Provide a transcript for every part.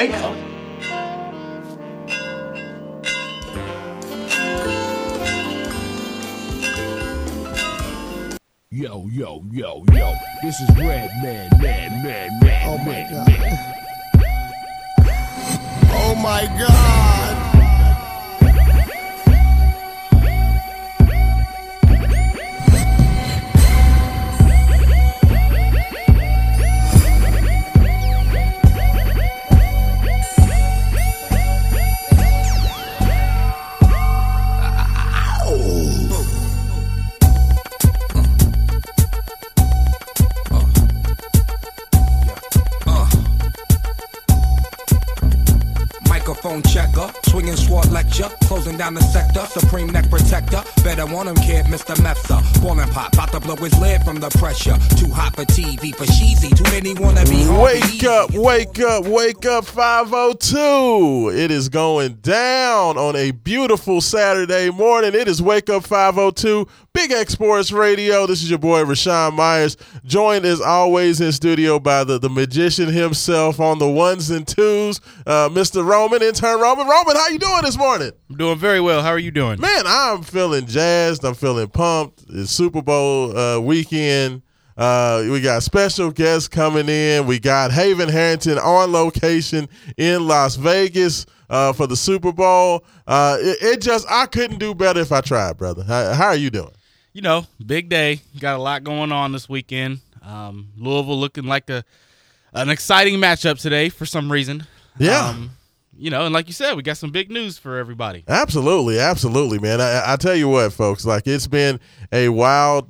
Wake up. Yo, yo, yo, yo. This is Red Man, man. Oh my God. Oh my God. Phone checker, swinging sword lecture, closing down the sector, supreme neck protector, better want him kid, Mr. Messer, falling pop, about to blow his lid from the pressure, too hot for TV, for sheezy, too many wanna be wake up, wake up, 502, it is going down on a beautiful Saturday morning, it is Wake Up 502, Big X Sports Radio, this is your boy Rashaan Myers, joined as always in studio by the magician himself on the ones and twos, Mr. Roman. Intern Roman. Roman, how you doing this morning? I'm doing very well. How are you doing? Man, I'm feeling jazzed. I'm feeling pumped. It's Super Bowl weekend. We got special guests coming in. We got Haven Harrington on location in Las Vegas for the Super Bowl. I couldn't do better if I tried, brother. How are you doing? You know, big day. Got a lot going on this weekend. Louisville looking like an exciting matchup today for some reason. Yeah. You know, and like you said, we got some big news for everybody. Absolutely, man. I tell you what, folks, like it's been a wild,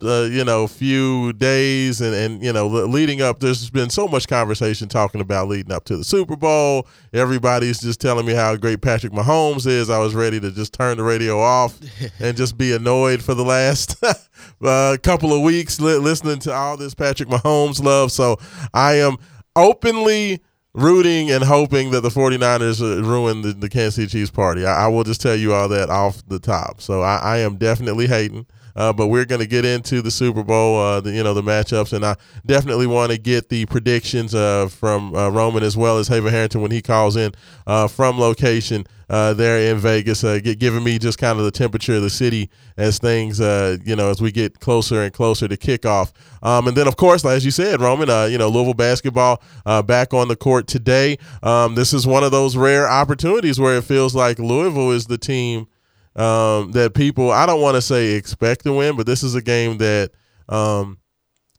few days and you know, leading up. There's been so much conversation talking about leading up to the Super Bowl. Everybody's just telling me how great Patrick Mahomes is. I was ready to just turn the radio off and just be annoyed for the last couple of weeks listening to all this Patrick Mahomes love. So I am openly rooting and hoping that the 49ers ruin the Kansas City Chiefs party. I will just tell you all that off the top. So I am definitely hating, but we're going to get into the Super Bowl, the matchups, and I definitely want to get the predictions from Roman as well as Haven Harrington when he calls in from location there in Vegas, giving me just kind of the temperature of the city as things, as we get closer and closer to kickoff. And then, of course, as you said, Roman, Louisville basketball back on the court today. This is one of those rare opportunities where it feels like Louisville is the team that people, I don't want to say expect to win, but this is a game that,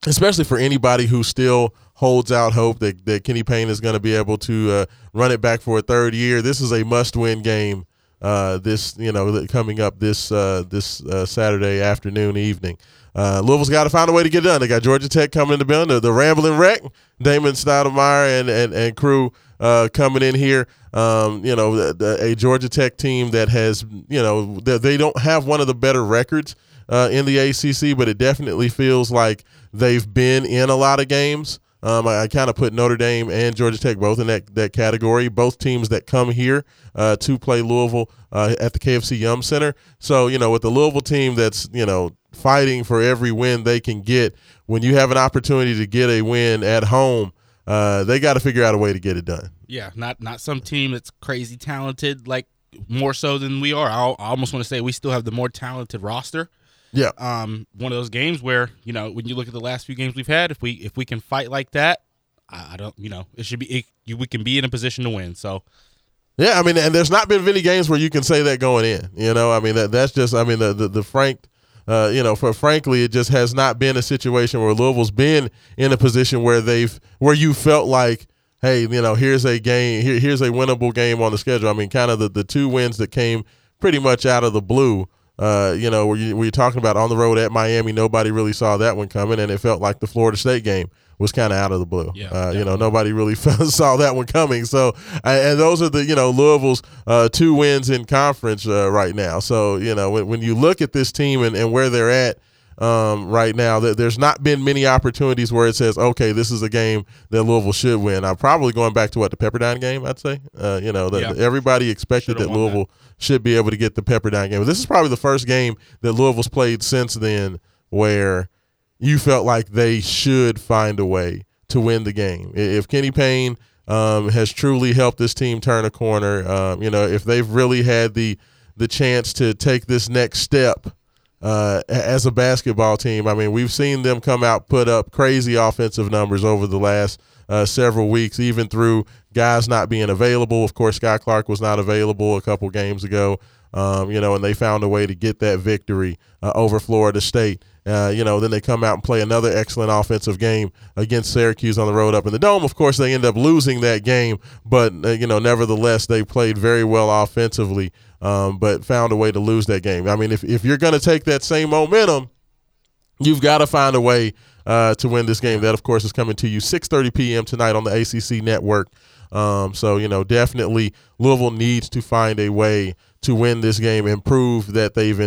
especially for anybody who still holds out hope that Kenny Payne is going to be able to run it back for a third year. This is a must-win game. Coming up this Saturday afternoon, evening. Louisville's got to find a way to get it done. They got Georgia Tech coming in the building. The Rambling Wreck, Damon Stoudamire and crew coming in here. A Georgia Tech team that has they don't have one of the better records in the ACC, but it definitely feels like they've been in a lot of games. I kind of put Notre Dame and Georgia Tech both in that category, both teams that come here to play Louisville at the KFC Yum Center. So, with the Louisville team that's, fighting for every win they can get, when you have an opportunity to get a win at home, they got to figure out a way to get it done. Yeah, not some team that's crazy talented, like more so than we are. I almost want to say we still have the more talented roster. Yeah. One of those games where, when you look at the last few games we've had, if we can fight like that, I don't, it should be we can be in a position to win. So yeah, and there's not been many games where you can say that going in. That's just the frank frankly it just has not been a situation where Louisville's been in a position where you felt like, hey, here's a game, here's a winnable game on the schedule. Kind of the two wins that came pretty much out of the blue. We're talking about on the road at Miami, nobody really saw that one coming, and it felt like the Florida State game was kind of out of the blue. Yeah, nobody really saw that one coming. So, and those are the, Louisville's two wins in conference right now. So, when you look at this team and where they're at right now, there's not been many opportunities where it says, okay, this is a game that Louisville should win. I'm probably going back to the Pepperdine game, I'd say. Everybody expected that Louisville should be able to get the Pepperdine game. But this is probably the first game that Louisville's played since then where you felt like they should find a way to win the game. If Kenny Payne has truly helped this team turn a corner. You know, if they've really had the chance to take this next step as a basketball team, I mean, we've seen them come out, put up crazy offensive numbers over the last several weeks, even through guys not being available. Of course, Skyy Clark was not available a couple games ago, you know, and they found a way to get that victory over Florida State. You know, then they come out and play another excellent offensive game against Syracuse on the road up in the Dome. Of course, they end up losing that game, but, you know, nevertheless, they played very well offensively, but found a way to lose that game. I mean, if you're going to take that same momentum, you've got to find a way to win this game. That, of course, is coming to you 6:30 p.m. tonight on the ACC Network. So, you know, definitely Louisville needs to find a way to win this game and prove that they've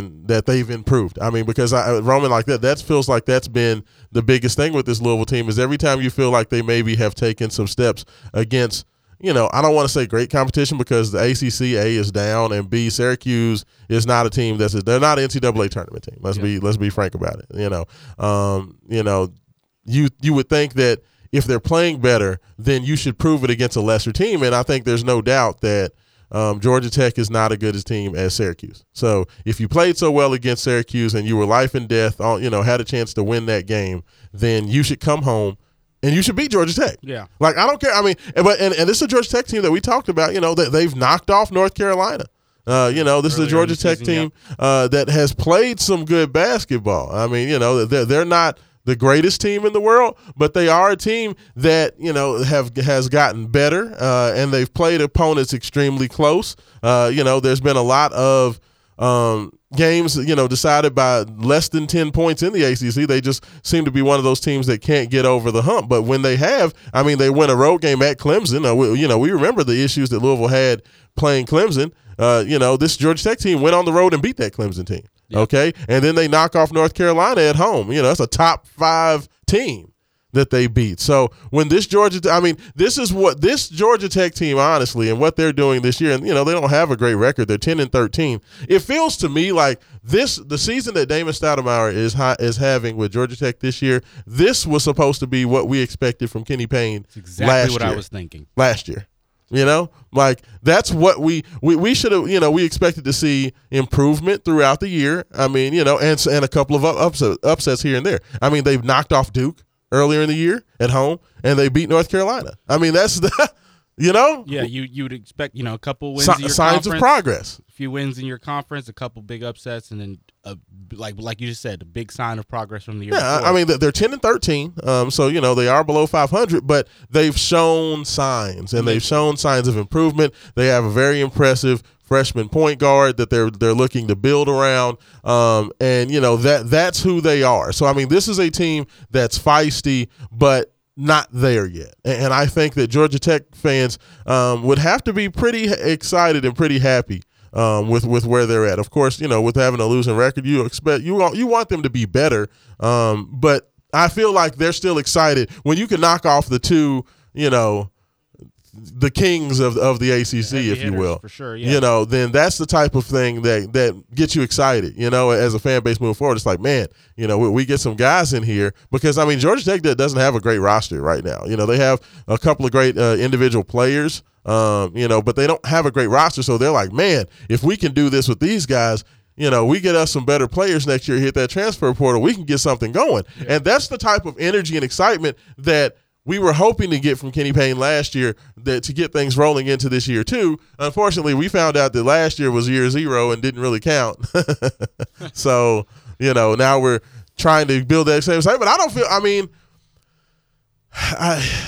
improved. I mean, because Roman, like that feels like that's been the biggest thing with this Louisville team is every time you feel like they maybe have taken some steps against, you know, I don't want to say great competition because the ACC, A, is down, and B, Syracuse is not a team that's they're not an NCAA tournament team. Let's be frank about it. You know, you would think that if they're playing better, then you should prove it against a lesser team, and I think there's no doubt that Georgia Tech is not as good a team as Syracuse. So if you played so well against Syracuse and you were life and death, you know, had a chance to win that game, then you should come home and you should beat Georgia Tech. Yeah. Like, I don't care. I mean, and this is a Georgia Tech team that we talked about, you know, that they've knocked off North Carolina. You know, this is a Georgia Tech team that has played some good basketball. I mean, you know, they're not the greatest team in the world, but they are a team that, you know, has gotten better, and they've played opponents extremely close. You know, there's been a lot of games, you know, decided by less than 10 points in the ACC. They just seem to be one of those teams that can't get over the hump. But when they have, I mean, they win a road game at Clemson. You know, we remember the issues that Louisville had playing Clemson. You know, this Georgia Tech team went on the road and beat that Clemson team. Yeah. Okay, and then they knock off North Carolina at home. You know, that's a top 5 team that they beat. So when this this Georgia Tech team, honestly, and what they're doing this year, and, you know, they don't have a great record. They're 10-13. It feels to me like the season that Damon Stoudamire is having with Georgia Tech this year, this was supposed to be what we expected from Kenny Payne. That's exactly I was thinking last year. You know, like that's what we should have, you know, we expected to see improvement throughout the year. I mean, you know, and a couple of upsets here and there. I mean, they've knocked off Duke earlier in the year at home, and they beat North Carolina. I mean, that's the, you know. Yeah, you would expect, you know, a couple wins in your conference. Signs of progress. A few wins in your conference, a couple big upsets, and then like you just said, a big sign of progress from the year before. I mean, they're 10-13, so, you know, they are below 500, but they've shown signs, and they've shown signs of improvement. They have a very impressive freshman point guard that they're looking to build around, and, you know, that's who they are. So, I mean, this is a team that's feisty, but not there yet. And I think that Georgia Tech fans would have to be pretty excited and pretty happy with where they're at. Of course, you know, with having a losing record, you want them to be better. But I feel like they're still excited when you can knock off the two, you know, the kings of the ACC, if you will, for sure. Yeah. You know, then that's the type of thing that gets you excited, you know, as a fan base moving forward. It's like, man, you know, we get some guys in here because, I mean, Georgia Tech doesn't have a great roster right now. You know, they have a couple of great individual players, you know, but they don't have a great roster. So they're like, man, if we can do this with these guys, you know, we get us some better players next year, hit that transfer portal, we can get something going. Yeah. And that's the type of energy and excitement that we were hoping to get from Kenny Payne last year, that to get things rolling into this year too. Unfortunately, we found out that last year was year zero and didn't really count. So, you know, now we're trying to build that same site, but I don't feel, I mean,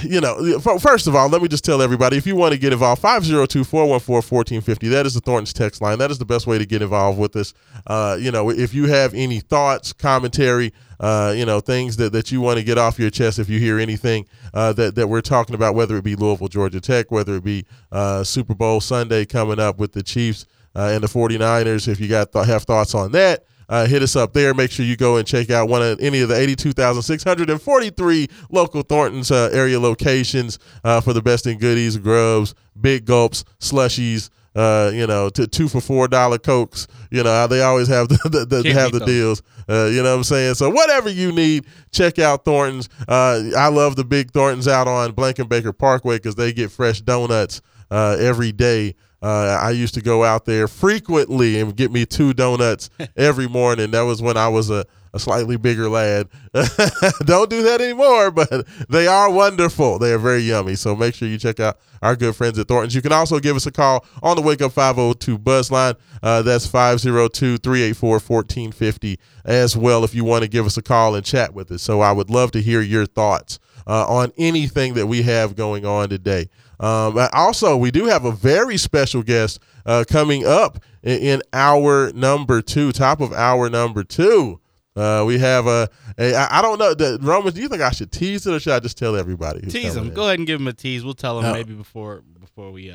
you know, first of all, let me just tell everybody, if you want to get involved, 502-414-1450, that is the Thornton's text line. That is the best way to get involved with us. You know, if you have any thoughts, commentary, you know, things that you want to get off your chest, if you hear anything that we're talking about, whether it be Louisville, Georgia Tech, whether it be Super Bowl Sunday coming up with the Chiefs and the 49ers, if you have thoughts on that, hit us up there. Make sure you go and check out any of the 82,643 local Thornton's area locations for the best in goodies, grubs, big gulps, slushies, two for $4 Cokes. You know, they always have the deals. You know what I'm saying? So whatever you need, check out Thornton's. I love the big Thornton's out on Blankenbaker Parkway because they get fresh donuts every day. I used to go out there frequently and get me 2 donuts every morning. That was when I was a slightly bigger lad. Don't do that anymore, but they are wonderful. They are very yummy. So make sure you check out our good friends at Thornton's. You can also give us a call on the Wake Up 502 Buzz line. That's 502-384-1450 as well if you want to give us a call and chat with us. So I would love to hear your thoughts on anything that we have going on today. Also, we do have a very special guest coming up in hour number 2, top of hour number 2. We have I don't know, Roman, do you think I should tease it or should I just tell everybody? Tease them. Go ahead and give them a tease. We'll tell them maybe before we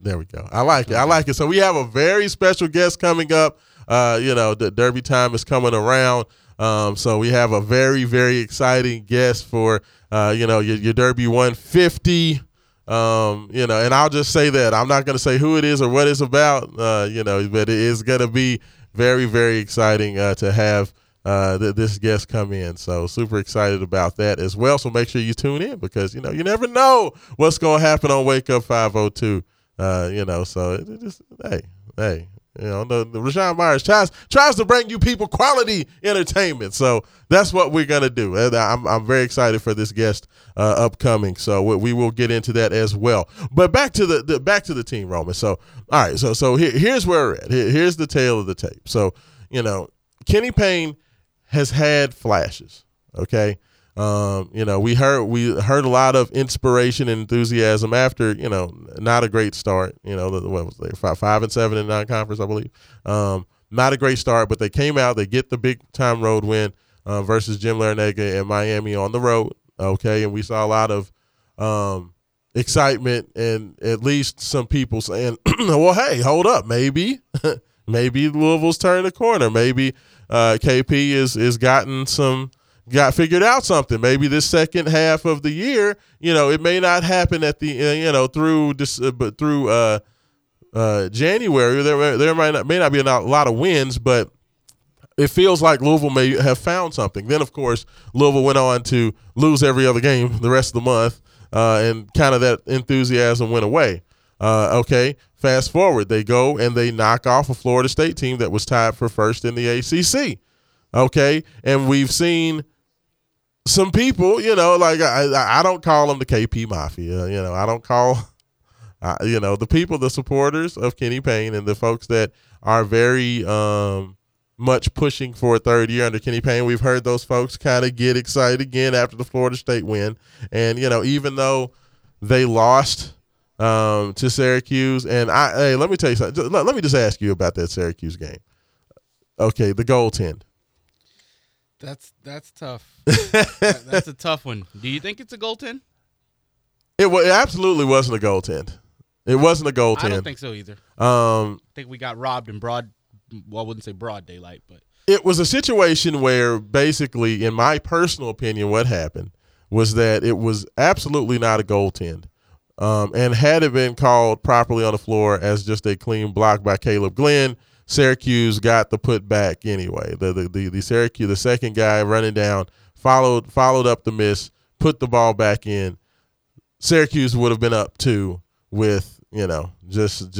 there we go. I like it. So we have a very special guest coming up. The Derby time is coming around. So we have a very, very exciting guest for your Derby 150. And I'll just say that I'm not going to say who it is or what it's about. But it is going to be very, very exciting to have this guest come in. So super excited about that as well. So make sure you tune in because, you never know what's going to happen on Wake Up 502. So it just, hey, the Rashaan Myers tries to bring you people quality entertainment. So that's what we're going to do. And I'm very excited for this guest upcoming. So we will get into that as well, but back to the team, Roman. So, all right. So here's where we're at. Here's the tale of the tape. So, Kenny Payne has had flashes, okay? We heard a lot of inspiration and enthusiasm after, not a great start. What was it, 5-7 in non-conference, I believe. Not a great start, but they came out. They get the big-time road win versus Jim Larrañaga and Miami on the road, okay? And we saw a lot of excitement and at least some people saying, well, hey, hold up, maybe. Maybe Louisville's turned the corner. Maybe KP is figured out something. Maybe this second half of the year, it may not happen at the through January. There may not be a lot of wins, but it feels like Louisville may have found something. Then, of course, Louisville went on to lose every other game the rest of the month, and kind of that enthusiasm went away. Okay, fast forward, they go and they knock off a Florida State team that was tied for first in the ACC. Okay, and we've seen some people, like I don't call them the KP Mafia. I don't call, the people, the supporters of Kenny Payne and the folks that are very much pushing for a third year under Kenny Payne. We've heard those folks kind of get excited again after the Florida State win. And, even though they lost to Syracuse, and hey, let me tell you something. Let me just ask you about that Syracuse game. Okay, the goaltend. That's tough. That's a tough one. Do you think it's a goaltend? It absolutely wasn't a goaltend. It wasn't a goaltend. I don't think so either. I think we got robbed in broad. Well, I wouldn't say broad daylight, but it was a situation where, basically, in my personal opinion, what happened was that it was absolutely not a goaltend. And had it been called properly on the floor as just a clean block by Caleb Glenn, Syracuse got the put back anyway. The Syracuse, the second guy running down, followed up the miss, put the ball back in. Syracuse would have been up 2 with, just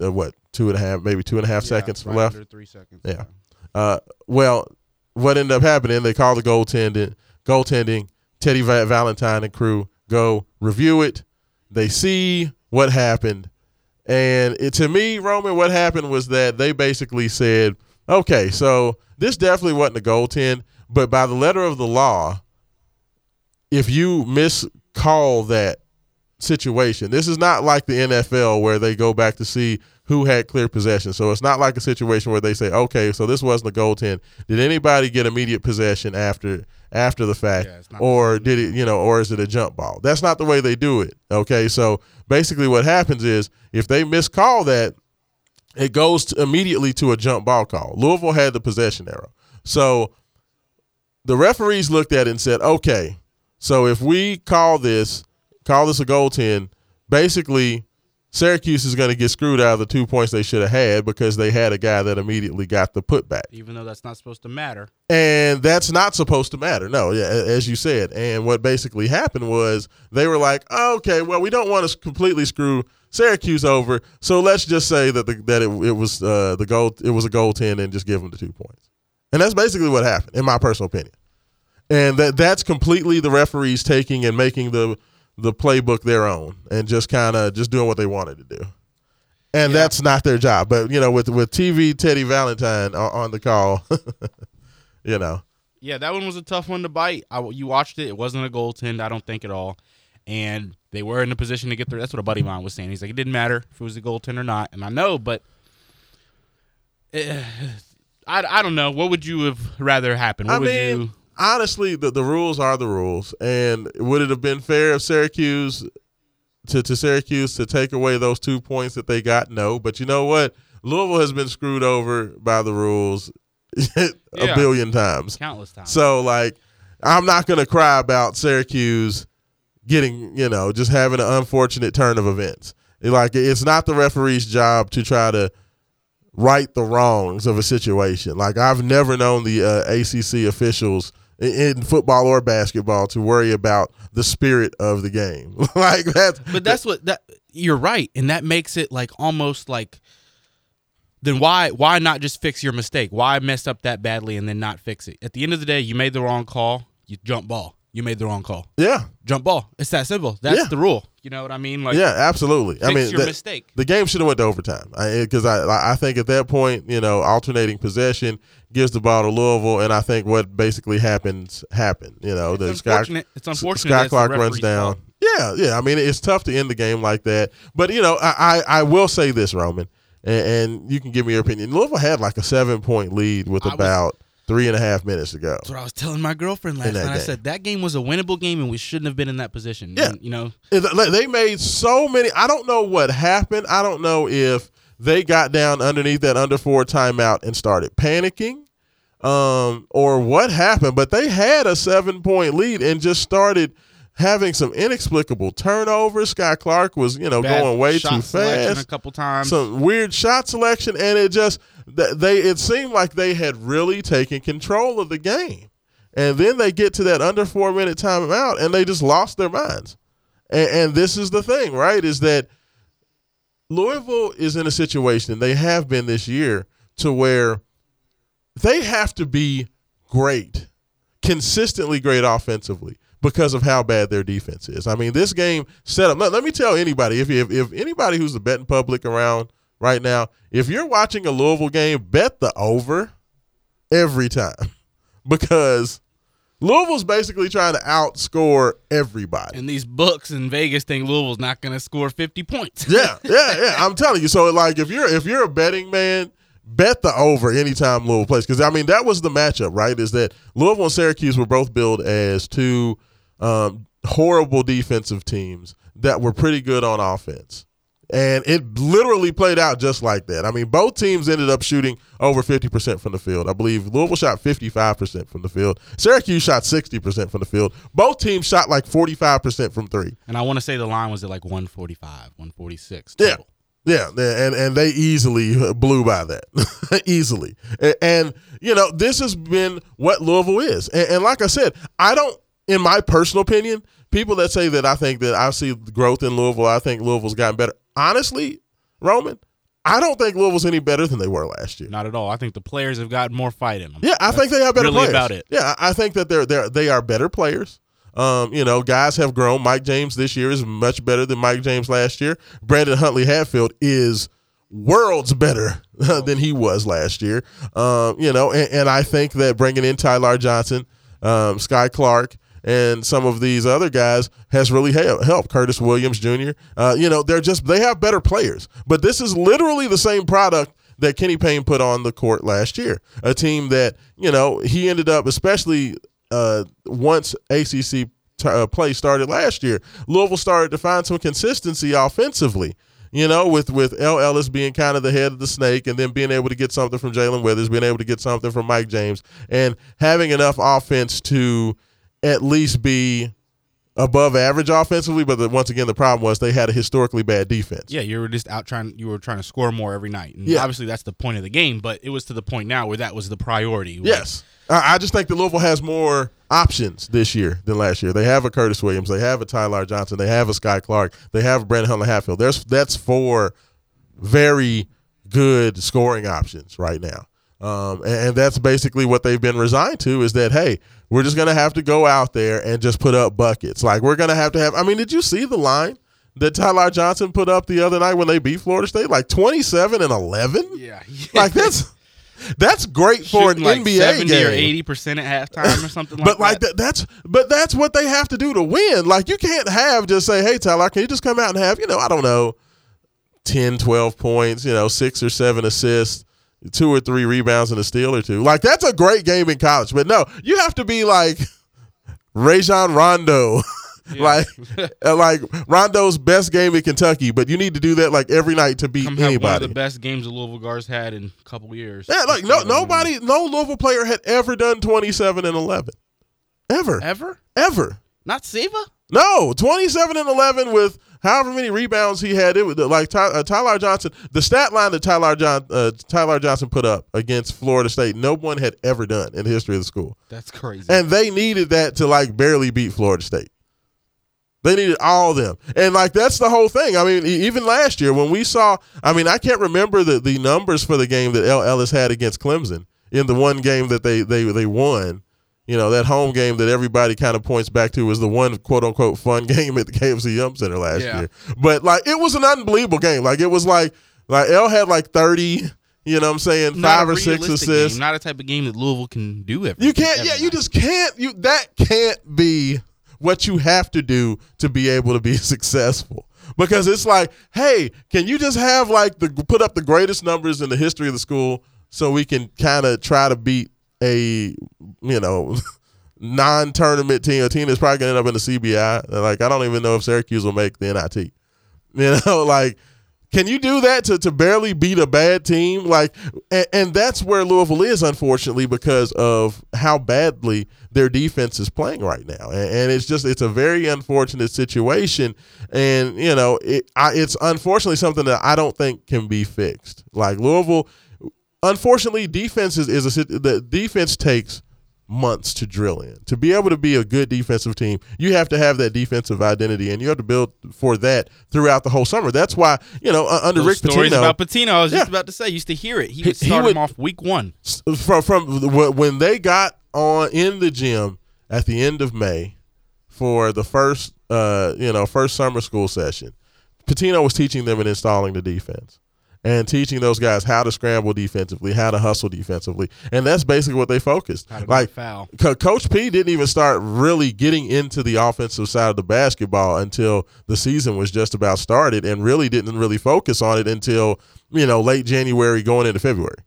2.5 seconds right left. Under 3 seconds. Yeah. Well, what ended up happening, they called the goaltending, Teddy Valentine and crew go review it. They see what happened. And to me, Roman, what happened was that they basically said, okay, so this definitely wasn't a goaltend, but by the letter of the law, if you miscall that situation, this is not like the NFL where they go back to see who had clear possession. So it's not like a situation where they say, okay, so this wasn't a goaltend. Did anybody get immediate possession after the fact, or did it, or is it a jump ball? That's not the way they do it. Okay. So basically what happens is if they miscall that, it goes immediately to a jump ball call. Louisville had the possession arrow. So the referees looked at it and said, okay, so if we call this a goaltend, basically Syracuse is going to get screwed out of the 2 points they should have had because they had a guy that immediately got the putback. Even though that's not supposed to matter. And that's not supposed to matter. No, yeah, as you said. And what basically happened was they were like, oh, okay, well, we don't want to completely screw Syracuse over, so let's just say that it was a goaltend and just give them the 2 points. And that's basically what happened, in my personal opinion. And that's completely the referees taking and making the playbook their own and just kind of just doing what they wanted to do. And that's not their job. But, you know, with TV Teddy Valentine on the call, you know. Yeah, that one was a tough one to bite. You watched it. It wasn't a goaltend, I don't think, at all. And they were in a position to get through. That's what a buddy of mine was saying. He's like, it didn't matter if it was a goaltend or not. And I know, but I don't know. What would you have rather happen? Honestly, the rules are the rules, and would it have been fair of Syracuse to Syracuse to take away those 2 points that they got? No, but you know what? Louisville has been screwed over by the rules a billion times, countless times. So, like, I'm not going to cry about Syracuse getting, you know, just having an unfortunate turn of events. Like, it's not the referee's job to try to right the wrongs of a situation. Like, I've never known the ACC officials in football or basketball to worry about the spirit of the game. Like that. But that's you're right. And that makes it like almost like, then why not just fix your mistake? Why mess up that badly and then not fix it? At the end of the day, you made the wrong call. You jump ball. You made the wrong call. Yeah. Jump ball. It's that simple. That's the rule. You know what I mean? Like, yeah, absolutely. Fix your mistake. The game should have went to overtime because I think at that point, you know, alternating possession gives the ball to Louisville, and I think what basically happened. You know, it's unfortunate. Skyy Clark runs down. Yeah. I mean, it's tough to end the game like that. But, you know, I will say this, Roman, and you can give me your opinion. Louisville had like a 7-point lead with about 3.5 minutes to go. That's what I was telling my girlfriend last night. I said that game was a winnable game, and we shouldn't have been in that position. Yeah, and, you know, they made so many. I don't know what happened. I don't know if they got down underneath that under four timeout and started panicking, or what happened. But they had a 7-point lead and just started having some inexplicable turnovers. Skyy Clark was, you know, going way too fast a couple times. Some weird shot selection, and it just. It seemed like they had really taken control of the game. And then they get to that under 4-minute timeout, and they just lost their minds. And this is the thing, right, is that Louisville is in a situation, and they have been this year, to where they have to be great, consistently great offensively because of how bad their defense is. I mean, this game set up – let me tell anybody, if anybody who's the betting public around – right now, if you're watching a Louisville game, bet the over every time because Louisville's basically trying to outscore everybody. And these books in Vegas think Louisville's not going to score 50 points. Yeah. I'm telling you. So, like, if you're a betting man, bet the over anytime Louisville plays because, I mean, that was the matchup, right, is that Louisville and Syracuse were both billed as two horrible defensive teams that were pretty good on offense. And it literally played out just like that. I mean, both teams ended up shooting over 50% from the field. I believe Louisville shot 55% from the field. Syracuse shot 60% from the field. Both teams shot like 45% from three. And I want to say the line was at like 145, 146 total. Yeah, and they easily blew by that, easily. And, you know, this has been what Louisville is. And like I said, I don't, in my personal opinion, people that say that I think that I see growth in Louisville, I think Louisville's gotten better. Honestly, Roman, I don't think Louisville's any better than they were last year. Not at all. I think the players have got more fight in them. Yeah, I think they have better players. About it. Yeah, I think that they are better players. You know, guys have grown. Mike James this year is much better than Mike James last year. Brandon Huntley-Hatfield is worlds better than he was last year. You know, and I think that bringing in Tyler Johnson, Skyy Clark, and some of these other guys has really helped. Curtis Williams Jr. You know, they have better players. But this is literally the same product that Kenny Payne put on the court last year. A team that, you know, he ended up, especially once ACC play started last year, Louisville started to find some consistency offensively. You know, with L. Ellis being kind of the head of the snake and then being able to get something from Jalen Withers, being able to get something from Mike James, and having enough offense to – at least be above average offensively, but once again, the problem was they had a historically bad defense. Yeah, you were just out trying. You were trying to score more every night. And obviously that's the point of the game, but it was to the point now where that was the priority. Yes, I just think that Louisville has more options this year than last year. They have a Curtis Williams, they have a Tyler Johnson, they have a Skyy Clark, they have a Brandon Huntley-Hatfield. That's four very good scoring options right now. And that's basically what they've been resigned to is that, hey, we're just going to have to go out there and just put up buckets. Like, we're going to have – I mean, did you see the line that Tyler Johnson put up the other night when they beat Florida State? Like, 27-11? Yeah. Like, that's great for an like NBA 70 game. 70 or 80% at halftime or something like that. But like that's what they have to do to win. Like, you can't have just say, hey, Tyler, can you just come out and have, you know, I don't know, 10, 12 points, you know, 6 or 7 assists, 2 or 3 rebounds and a steal or two. Like, that's a great game in college. But, no, you have to be like Rajon Rondo, like Rondo's best game in Kentucky. But you need to do that, like, every night to beat anybody. One of the best games the Louisville guards had in a couple years. Yeah, like, no Louisville player had ever done 27-11. Ever. Ever? Ever. Not Siva? No, 27-11 with – however many rebounds he had, it was like Tyler Johnson. The stat line that Tyler Johnson put up against Florida State, no one had ever done in the history of the school. That's crazy. And they needed that to like barely beat Florida State. They needed all of them, and like that's the whole thing. I mean, even last year when we saw, I mean, I can't remember the numbers for the game that L. Ellis had against Clemson in the one game that they won. You know, that home game that everybody kind of points back to was the one quote-unquote fun game at the KFC Yum Center last year. But, like, it was an unbelievable game. Like, it was like L had like 30, you know what I'm saying, not 5 or 6 assists. Game. Not a type of game that Louisville can do every You can't, every yeah, night. You just can't. That can't be what you have to do to be able to be successful. Because it's like, hey, can you just have like put up the greatest numbers in the history of the school so we can kind of try to beat a, you know, non-tournament team, a team that's probably going to end up in the CBI. Like, I don't even know if Syracuse will make the NIT. You know, like, can you do that to barely beat a bad team? Like, and that's where Louisville is, unfortunately, because of how badly their defense is playing right now. And it's just, it's a very unfortunate situation. And, you know, it's unfortunately something that I don't think can be fixed. Like, Louisville, unfortunately, defense takes months to drill in. To be able to be a good defensive team, you have to have that defensive identity, and you have to build for that throughout the whole summer. That's why, you know, under Rick Pitino. Stories about Pitino, I was just about to say, used to hear it. He would start him off week one. From when they got on in the gym at the end of May for the first summer school session, Pitino was teaching them and installing the defense. And teaching those guys how to scramble defensively, how to hustle defensively. And that's basically what they focused. Like, foul. Coach P didn't even start really getting into the offensive side of the basketball until the season was just about started and really didn't really focus on it until, you know, late January going into February.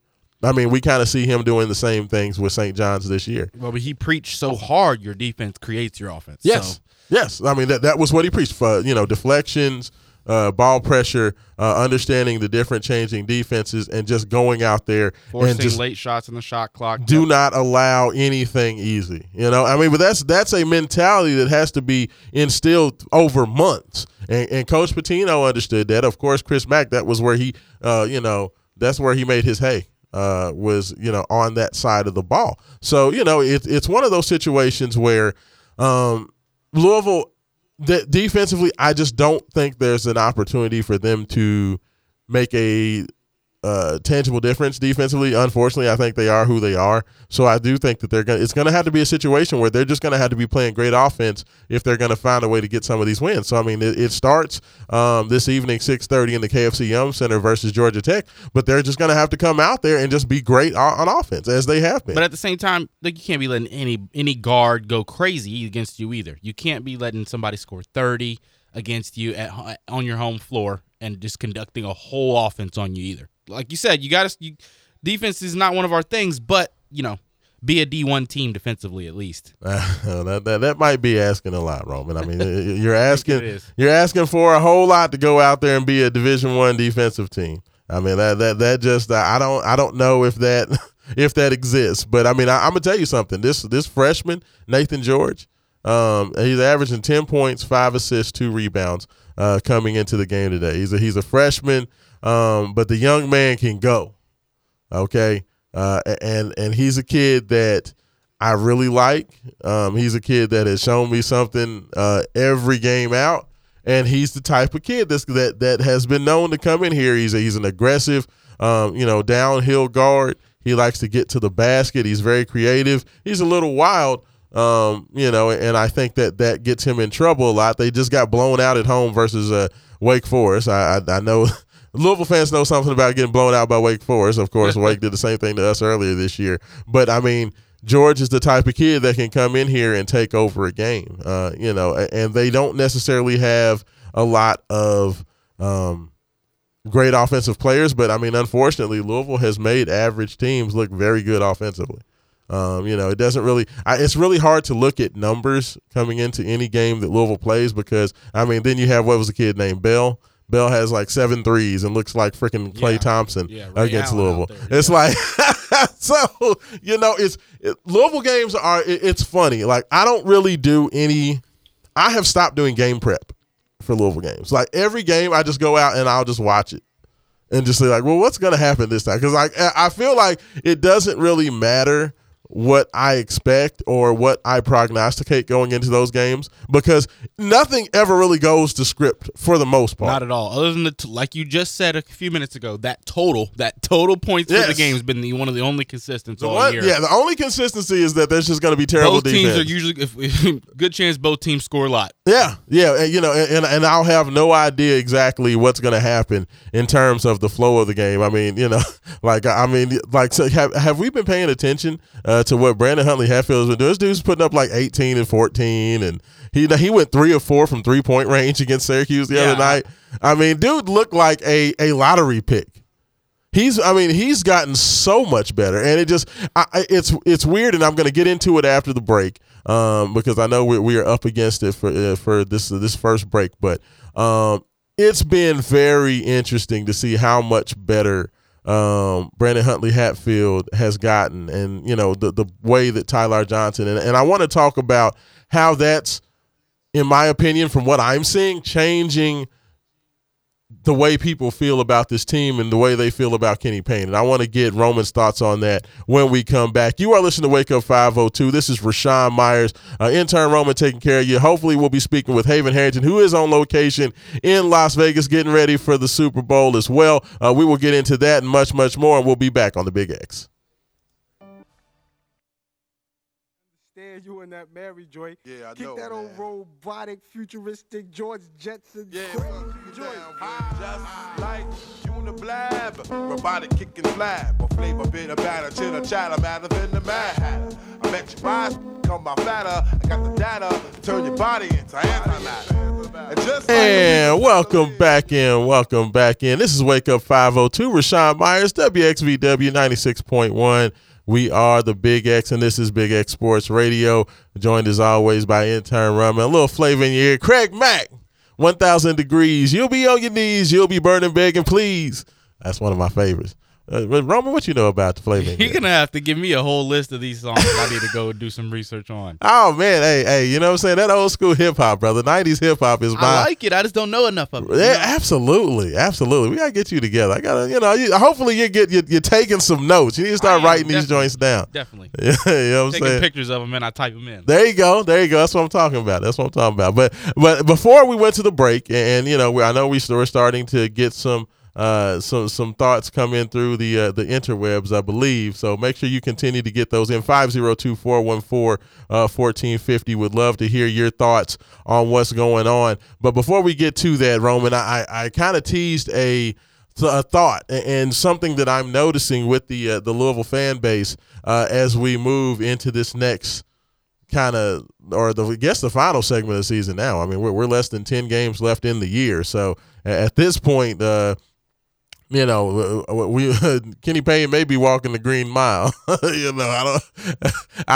I mean, we kind of see him doing the same things with St. John's this year. Well, but he preached so hard your defense creates your offense. Yes, yes. I mean, that was what he preached. You know, deflections, ball pressure, understanding the different changing defenses, and just going out there and just late shots in the shot clock. Do not allow anything easy. You know, I mean, but that's a mentality that has to be instilled over months. And Coach Pitino understood that. Of course, Chris Mack, that was where he, you know, that's where he made his hay. Was, you know, on that side of the ball. So, you know, it's one of those situations where Louisville. Defensively, I just don't think there's an opportunity for them to make a tangible difference defensively. Unfortunately, I think they are who they are. So I do think that it's going to have to be a situation where they're just going to have to be playing great offense if they're going to find a way to get some of these wins. So, I mean, it starts this evening, 6:30 in the KFC Yum Center versus Georgia Tech, but they're just going to have to come out there and just be great on offense as they have been. But at the same time, like, you can't be letting any guard go crazy against you either. You can't be letting somebody score 30 against you on your home floor and just conducting a whole offense on you either. Like you said, defense is not one of our things, but, you know, be a D1 team defensively at least. That might be asking a lot, Roman. I mean, you're asking for a whole lot to go out there and be a Division I defensive team. I mean, that just I don't know if that exists, but I mean, I'm gonna tell you something. This freshman Nathan George, He's averaging 10 points, 5 assists, 2 rebounds coming into the game today. He's a freshman, but the young man can go, okay? And he's a kid that I really like. He's a kid that has shown me something every game out, and he's the type of kid that has been known to come in here. He's an aggressive, downhill guard. He likes to get to the basket. He's very creative. He's a little wild, and I think that gets him in trouble a lot. They just got blown out at home versus Wake Forest. I know Louisville fans know something about getting blown out by Wake Forest. Of course, Wake did the same thing to us earlier this year. But, I mean, George is the type of kid that can come in here and take over a game, and they don't necessarily have a lot of great offensive players, but I mean, unfortunately, Louisville has made average teams look very good offensively. It doesn't really. It's really hard to look at numbers coming into any game that Louisville plays because I mean, then you have what was the kid named Bell. Bell has like 7 threes and looks like freaking Clay Thompson against Louisville. There, it's like Louisville games are. It's funny. Like I don't really do any. I have stopped doing game prep for Louisville games. Like every game I just go out and I'll just watch it and just say like, well, what's going to happen this time? Because I feel like it doesn't really matter what I expect or what I prognosticate going into those games because nothing ever really goes to script for the most part. Not at all. Other than like you just said a few minutes ago, that total points for the game has been one of the only consistencies all year. Yeah, the only consistency is that there's just going to be terrible defense. Both teams are usually good chance both teams score a lot. Yeah, and I'll have no idea exactly what's going to happen in terms of the flow of the game. I mean, so have we been paying attention to what Brandon Huntley-Hatfield has been doing? This dude's putting up like 18 and 14, and he went 3 of 4 from 3-point range against Syracuse the other night. I mean, dude looked like a lottery pick. He's gotten so much better, and it just it's weird. And I'm going to get into it after the break because I know we are up against it for this first break. But it's been very interesting to see how much better Brandon Huntley-Hatfield has gotten, and the way that Tyler Johnson and I want to talk about how that's, in my opinion, from what I'm seeing, changing the way people feel about this team and the way they feel about Kenny Payne. And I want to get Roman's thoughts on that when we come back. You are listening to Wake Up 502. This is Rashaan Myers, intern Roman taking care of you. Hopefully we'll be speaking with Haven Harrington, who is on location in Las Vegas getting ready for the Super Bowl as well. We will get into that and much, much more, and we'll be back on the Big X. You and that Mary Joy. Yeah, I know. Kick that old robotic, futuristic George Jetson. Yeah, Joy. Just like Uniblab. Robotic kick and flab. A flavor, bit of batter, chitter, chatter, madder than the Mad Hatter. I met your boss, come my fatter. I got the data to turn your body into antimatter. And welcome back in. This is Wake Up 502, Rashaan Myers, WXVW 96.1. We are the Big X, and this is Big X Sports Radio, joined as always by intern Roman. A little flavor in your ear. Craig Mack, 1,000 degrees. You'll be on your knees. You'll be burning, begging, please. That's one of my favorites. Roman, what you know about the flavor? You're going to have to give me a whole list of these songs I need to go do some research on. Oh, man. Hey, you know what I'm saying? That old school hip-hop, brother. 90s hip-hop is my... I like it. I just don't know enough of it. Yeah, absolutely. We got to get you together. I got to, hopefully you're taking some notes. You need to start writing these joints down. Definitely. Yeah, you know what I'm saying? Taking pictures of them, and I type them in. There you go. That's what I'm talking about. But before we went to the break, and I know we're starting to get some thoughts come in through the interwebs, I believe. So make sure you continue to get those in. 502-414-1450. Would love to hear your thoughts on what's going on. But before we get to that, Roman, I kind of teased a thought and something that I'm noticing with the Louisville fan base as we move into this next the final segment of the season now. I mean, we're less than 10 games left in the year. So at this point, Kenny Payne may be walking the green mile. I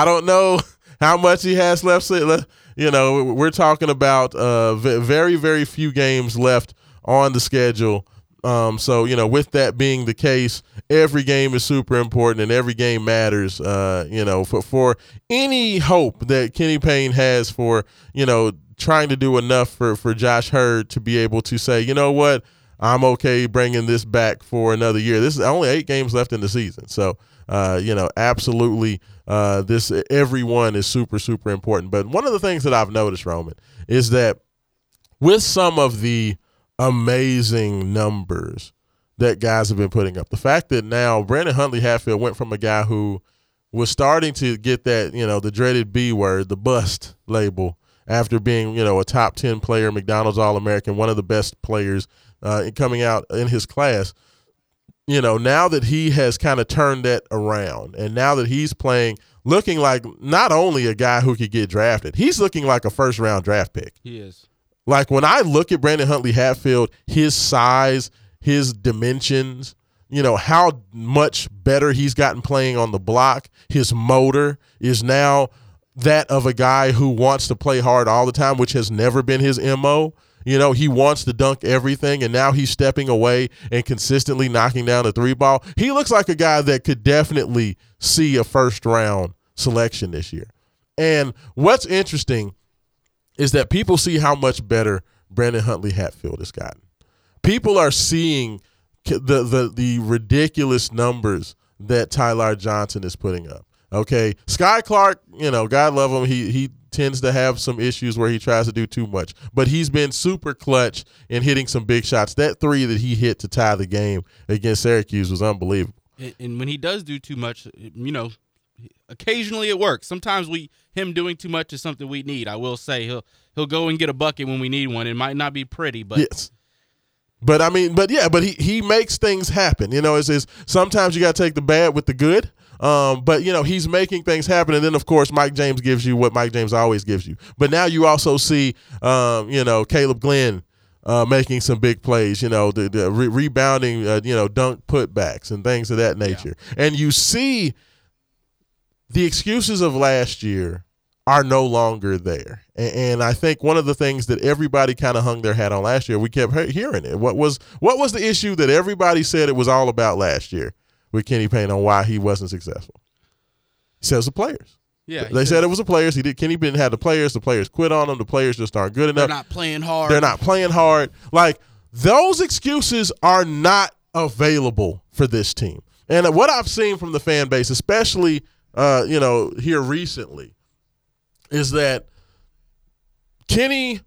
don't know how much he has left. We're talking about very, very few games left on the schedule So, you know, with that being the case, every game is super important and every game matters, you know, for any hope that Kenny Payne has for, you know, trying to do enough for Josh Hurd to be able to say, you know what, I'm okay bringing this back for another year. This is only 8 games left in the season. So, you know, absolutely, this everyone is super, super important. But one of the things that I've noticed, Roman, is that with some of the amazing numbers that guys have been putting up, the fact that now Brandon Huntley-Hatfield went from a guy who was starting to get that, you know, the dreaded B word, the bust label, after being, you know, a top 10 player, McDonald's All-American, one of the best players coming out in his class. You know, now that he has kind of turned that around and now that he's playing, looking like not only a guy who could get drafted, he's looking like a first-round draft pick. He is. Like, when I look at Brandon Huntley-Hatfield, his size, his dimensions, you know, how much better he's gotten playing on the block, his motor is now that of a guy who wants to play hard all the time, which has never been his MO. You know, he wants to dunk everything, and now he's stepping away and consistently knocking down a 3-ball. He looks like a guy that could definitely see a first-round selection this year. And what's interesting is that people see how much better Brandon Huntley-Hatfield has gotten. People are seeing the ridiculous numbers that Tyler Johnson is putting up. Okay, Skyy Clark, you know, God love him. He tends to have some issues where he tries to do too much, but he's been super clutch in hitting some big shots. That 3 that he hit to tie the game against Syracuse was unbelievable. And when he does do too much, you know, occasionally it works. Sometimes him doing too much is something we need. I will say he'll go and get a bucket when we need one. It might not be pretty, but yes. But I mean, but yeah, but he makes things happen. You know, it's sometimes you got to take the bad with the good. But you know, he's making things happen. And then of course, Mike James gives you what Mike James always gives you. But now you also see, you know, Caleb Glenn making some big plays, you know, the rebounding, you know, dunk putbacks and things of that nature. Yeah. And you see, the excuses of last year are no longer there. And I think one of the things that everybody kind of hung their hat on last year, we kept hearing it. What was the issue that everybody said it was all about last year with Kenny Payne on why he wasn't successful? He said it was the players. Yeah, they said it was the players. Kenny Payne had the players. The players quit on him. The players just aren't good enough. They're not playing hard. Like, those excuses are not available for this team. And what I've seen from the fan base, especially – you know, here recently, is that Kenny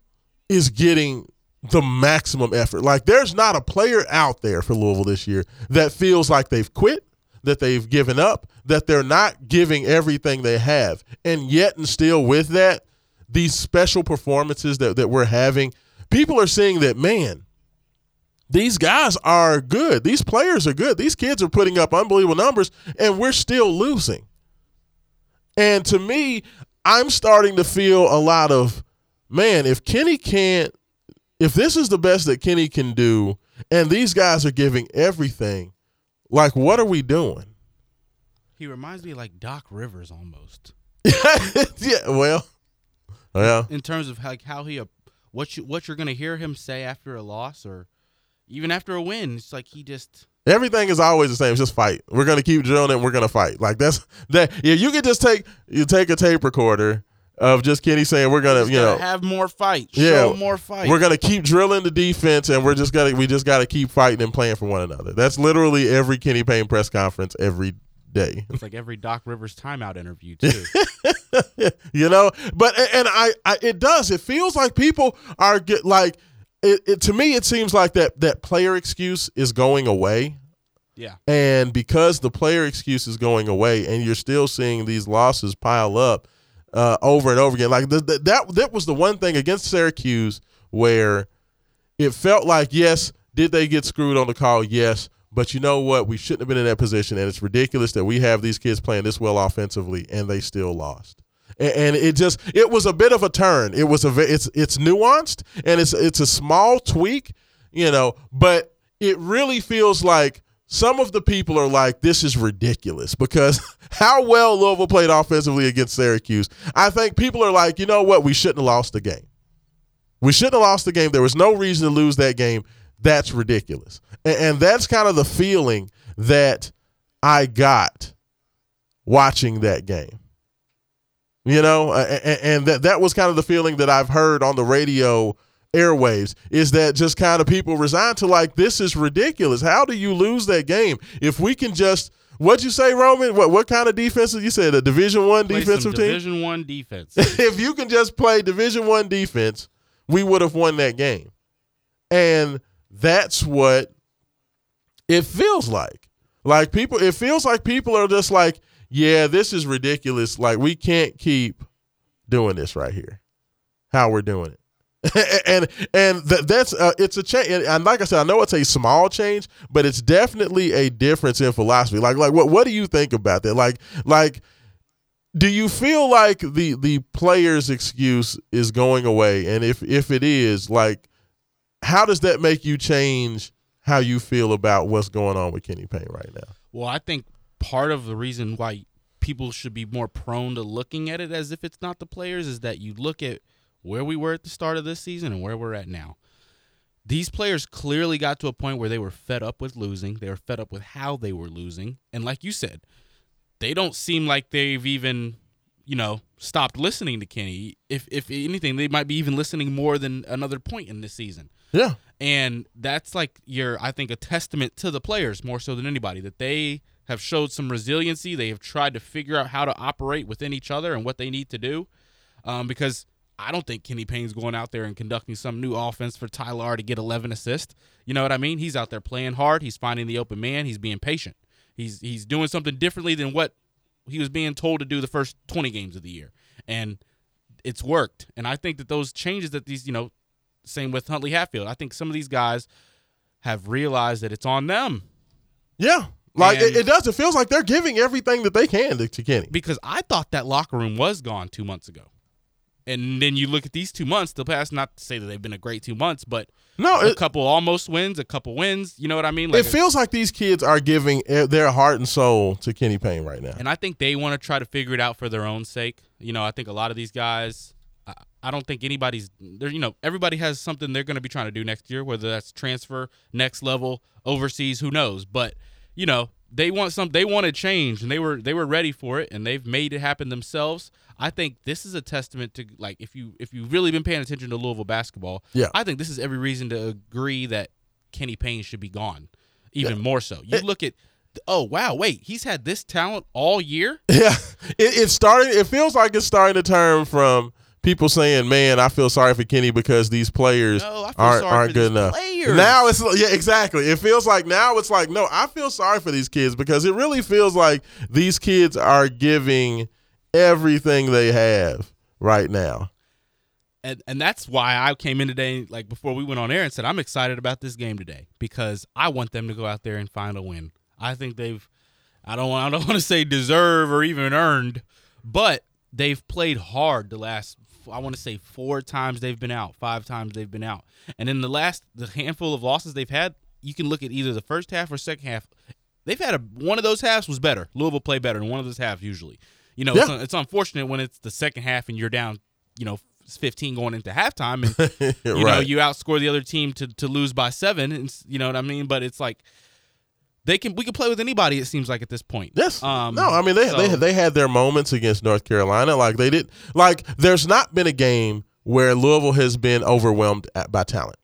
is getting the maximum effort. Like, there's not a player out there for Louisville this year that feels like they've quit, that they've given up, that they're not giving everything they have. And yet, and still with that, these special performances that we're having, people are seeing that, man, these guys are good. These players are good. These kids are putting up unbelievable numbers, and we're still losing. And to me, I'm starting to feel a lot of, man, if this is the best that Kenny can do and these guys are giving everything, like, what are we doing? He reminds me like Doc Rivers almost. Yeah, well. Yeah. In terms of like how he what you're going to hear him say after a loss or even after a win, it's like he just – everything is always the same. It's just fight. We're gonna keep drilling and we're gonna fight. Like that's that. Yeah, you could just take a tape recorder of just Kenny saying we're gonna, you know, have more fight. Yeah, show more fight. We're gonna keep drilling the defense and we just gotta keep fighting and playing for one another. That's literally every Kenny Payne press conference every day. It's like every Doc Rivers timeout interview too. You know, but and I it does. It feels like people are like. It to me, it seems like that player excuse is going away. Yeah. And because the player excuse is going away and you're still seeing these losses pile up over and over again, like that was the one thing against Syracuse where it felt like, yes, did they get screwed on the call? Yes. But you know what? We shouldn't have been in that position. And it's ridiculous that we have these kids playing this well offensively and they still lost. And it was a bit of a turn. It was it's nuanced and it's a small tweak, you know, but it really feels like some of the people are like, this is ridiculous because how well Louisville played offensively against Syracuse. I think people are like, you know what? We shouldn't have lost the game. There was no reason to lose that game. that's ridiculous. And that's kind of the feeling that I got watching that game. You know, and that was kind of the feeling that I've heard on the radio airwaves, is that just kind of people resigned to, like, this is ridiculous. How do you lose that game? If we can just, what'd you say, Roman? What kind of defense? You said a Division I defensive team? Division I defense. If you can just play Division I defense, we would have won that game. And that's what it feels like. Like, people, it feels like people are just like, yeah, this is ridiculous. Like, we can't keep doing this right here, how we're doing it. and that's it's a change. And like I said, I know it's a small change, but it's definitely a difference in philosophy. Like what do you think about that? Like do you feel like the player's excuse is going away? And if it is, like, how does that make you change how you feel about what's going on with Kenny Payne right now? Well, I think part of the reason why people should be more prone to looking at it as if it's not the players is that you look at where we were at the start of this season and where we're at now. These players clearly got to a point where they were fed up with losing. They were fed up with how they were losing. And like you said, they don't seem like they've even, you know, stopped listening to Kenny. If anything, they might be even listening more than another point in this season. Yeah. And that's like I think, a testament to the players more so than anybody, that they have showed some resiliency. They have tried to figure out how to operate within each other and what they need to do, because I don't think Kenny Payne's going out there and conducting some new offense for Tyler to get 11 assists. You know what I mean? He's out there playing hard. He's finding the open man. He's being patient. He's doing something differently than what he was being told to do the first 20 games of the year. And it's worked. And I think that those changes that these, you know, same with Huntley-Hatfield, I think some of these guys have realized that it's on them. Yeah. Like, it does. It feels like they're giving everything that they can to Kenny. Because I thought that locker room was gone 2 months ago. And then you look at these 2 months, the past, not to say that they've been a great 2 months, but no, a couple almost wins, a couple wins. You know what I mean? Like, it feels like these kids are giving their heart and soul to Kenny Payne right now. And I think they want to try to figure it out for their own sake. You know, I think a lot of these guys, I don't think anybody's there. You know, everybody has something they're going to be trying to do next year, whether that's transfer, next level, overseas, who knows. But, you know, they want to change, and they were ready for it, and they've made it happen themselves. I think this is a testament to, like, if you've really been paying attention to Louisville basketball, yeah, I think this is every reason to agree that Kenny Payne should be gone, even more so. You look at, oh, wow, wait, he's had this talent all year? Yeah, it feels like it's starting to turn from people saying, man, I feel sorry for Kenny because these players aren't good enough. Players. Now it's, yeah, exactly. It feels like now it's like, no, I feel sorry for these kids, because it really feels like these kids are giving everything they have right now. And that's why I came in today, like before we went on air, and said I'm excited about this game today, because I want them to go out there and find a win. I think they've, I don't want to say deserve or even earned, but they've played hard the last, I want to say, 4 times they've been out, 5 times they've been out. And in the handful of losses they've had, you can look at either the first half or second half. They've had one of those halves was better. Louisville played better in one of those halves usually. You know, yeah, it's unfortunate when it's the second half and you're down, you know, 15 going into halftime, and you right, know, you outscore the other team to lose by 7, and you know what I mean? But it's like we can play with anybody, it seems like, at this point. Yes. No, I mean, they had their moments against North Carolina. Like, they did. Like, there's not been a game where Louisville has been overwhelmed by talent.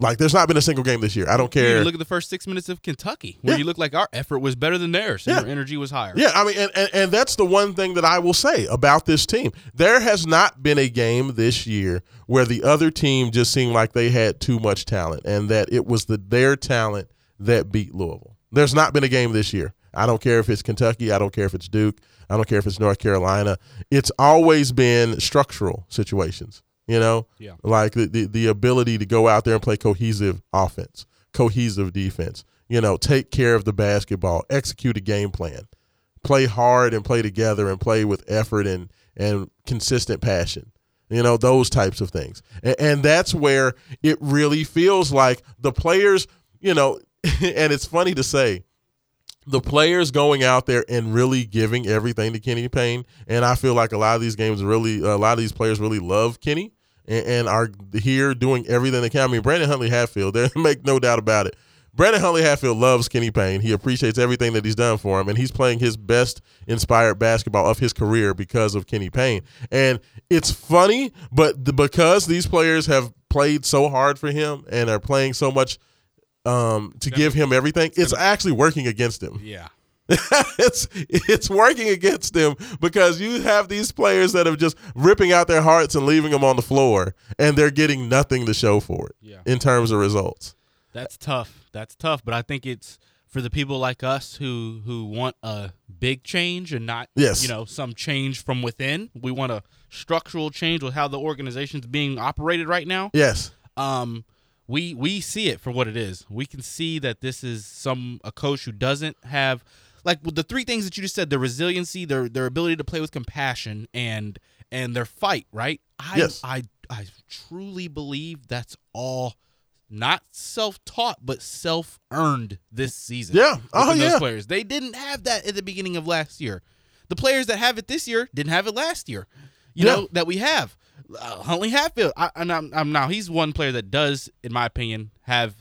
Like, there's not been a single game this year. I don't care. You look at the first 6 minutes of Kentucky, where yeah, you look like our effort was better than theirs and their energy was higher. Yeah, I mean, and that's the one thing that I will say about this team. There has not been a game this year where the other team just seemed like they had too much talent and that it was their talent that beat Louisville. There's not been a game this year. I don't care if it's Kentucky. I don't care if it's Duke. I don't care if it's North Carolina. It's always been structural situations. You know, yeah, like the ability to go out there and play cohesive offense, cohesive defense, you know, take care of the basketball, execute a game plan, play hard and play together and play with effort and consistent passion, you know, those types of things. And that's where it really feels like the players, you know, and it's funny to say, the players going out there and really giving everything to Kenny Payne. And I feel like a lot of these players really love Kenny. and are here doing everything they can. I mean, Brandon Huntley-Hatfield, there, make no doubt about it. Brandon Huntley-Hatfield loves Kenny Payne. He appreciates everything that he's done for him, and he's playing his best inspired basketball of his career because of Kenny Payne. And it's funny, but because these players have played so hard for him and are playing so much to give him everything, it's actually working against him. Yeah. It's working against them because you have these players that are just ripping out their hearts and leaving them on the floor, and they're getting nothing to show for it in terms of results. That's tough, but I think it's for the people like us who want a big change and not some change from within. We want a structural change with how the organization's being operated right now. Yes. We see it for what it is. We can see that this is a coach who doesn't have, like, with the three things that you just said: their resiliency, their ability to play with compassion, and their fight. Right? I truly believe that's all not self-taught, but self-earned this season. Yeah. Oh yeah. Those players, they didn't have that at the beginning of last year. The players that have it this year didn't have it last year. You know that we have. Huntley-Hatfield, now he's one player that does, in my opinion,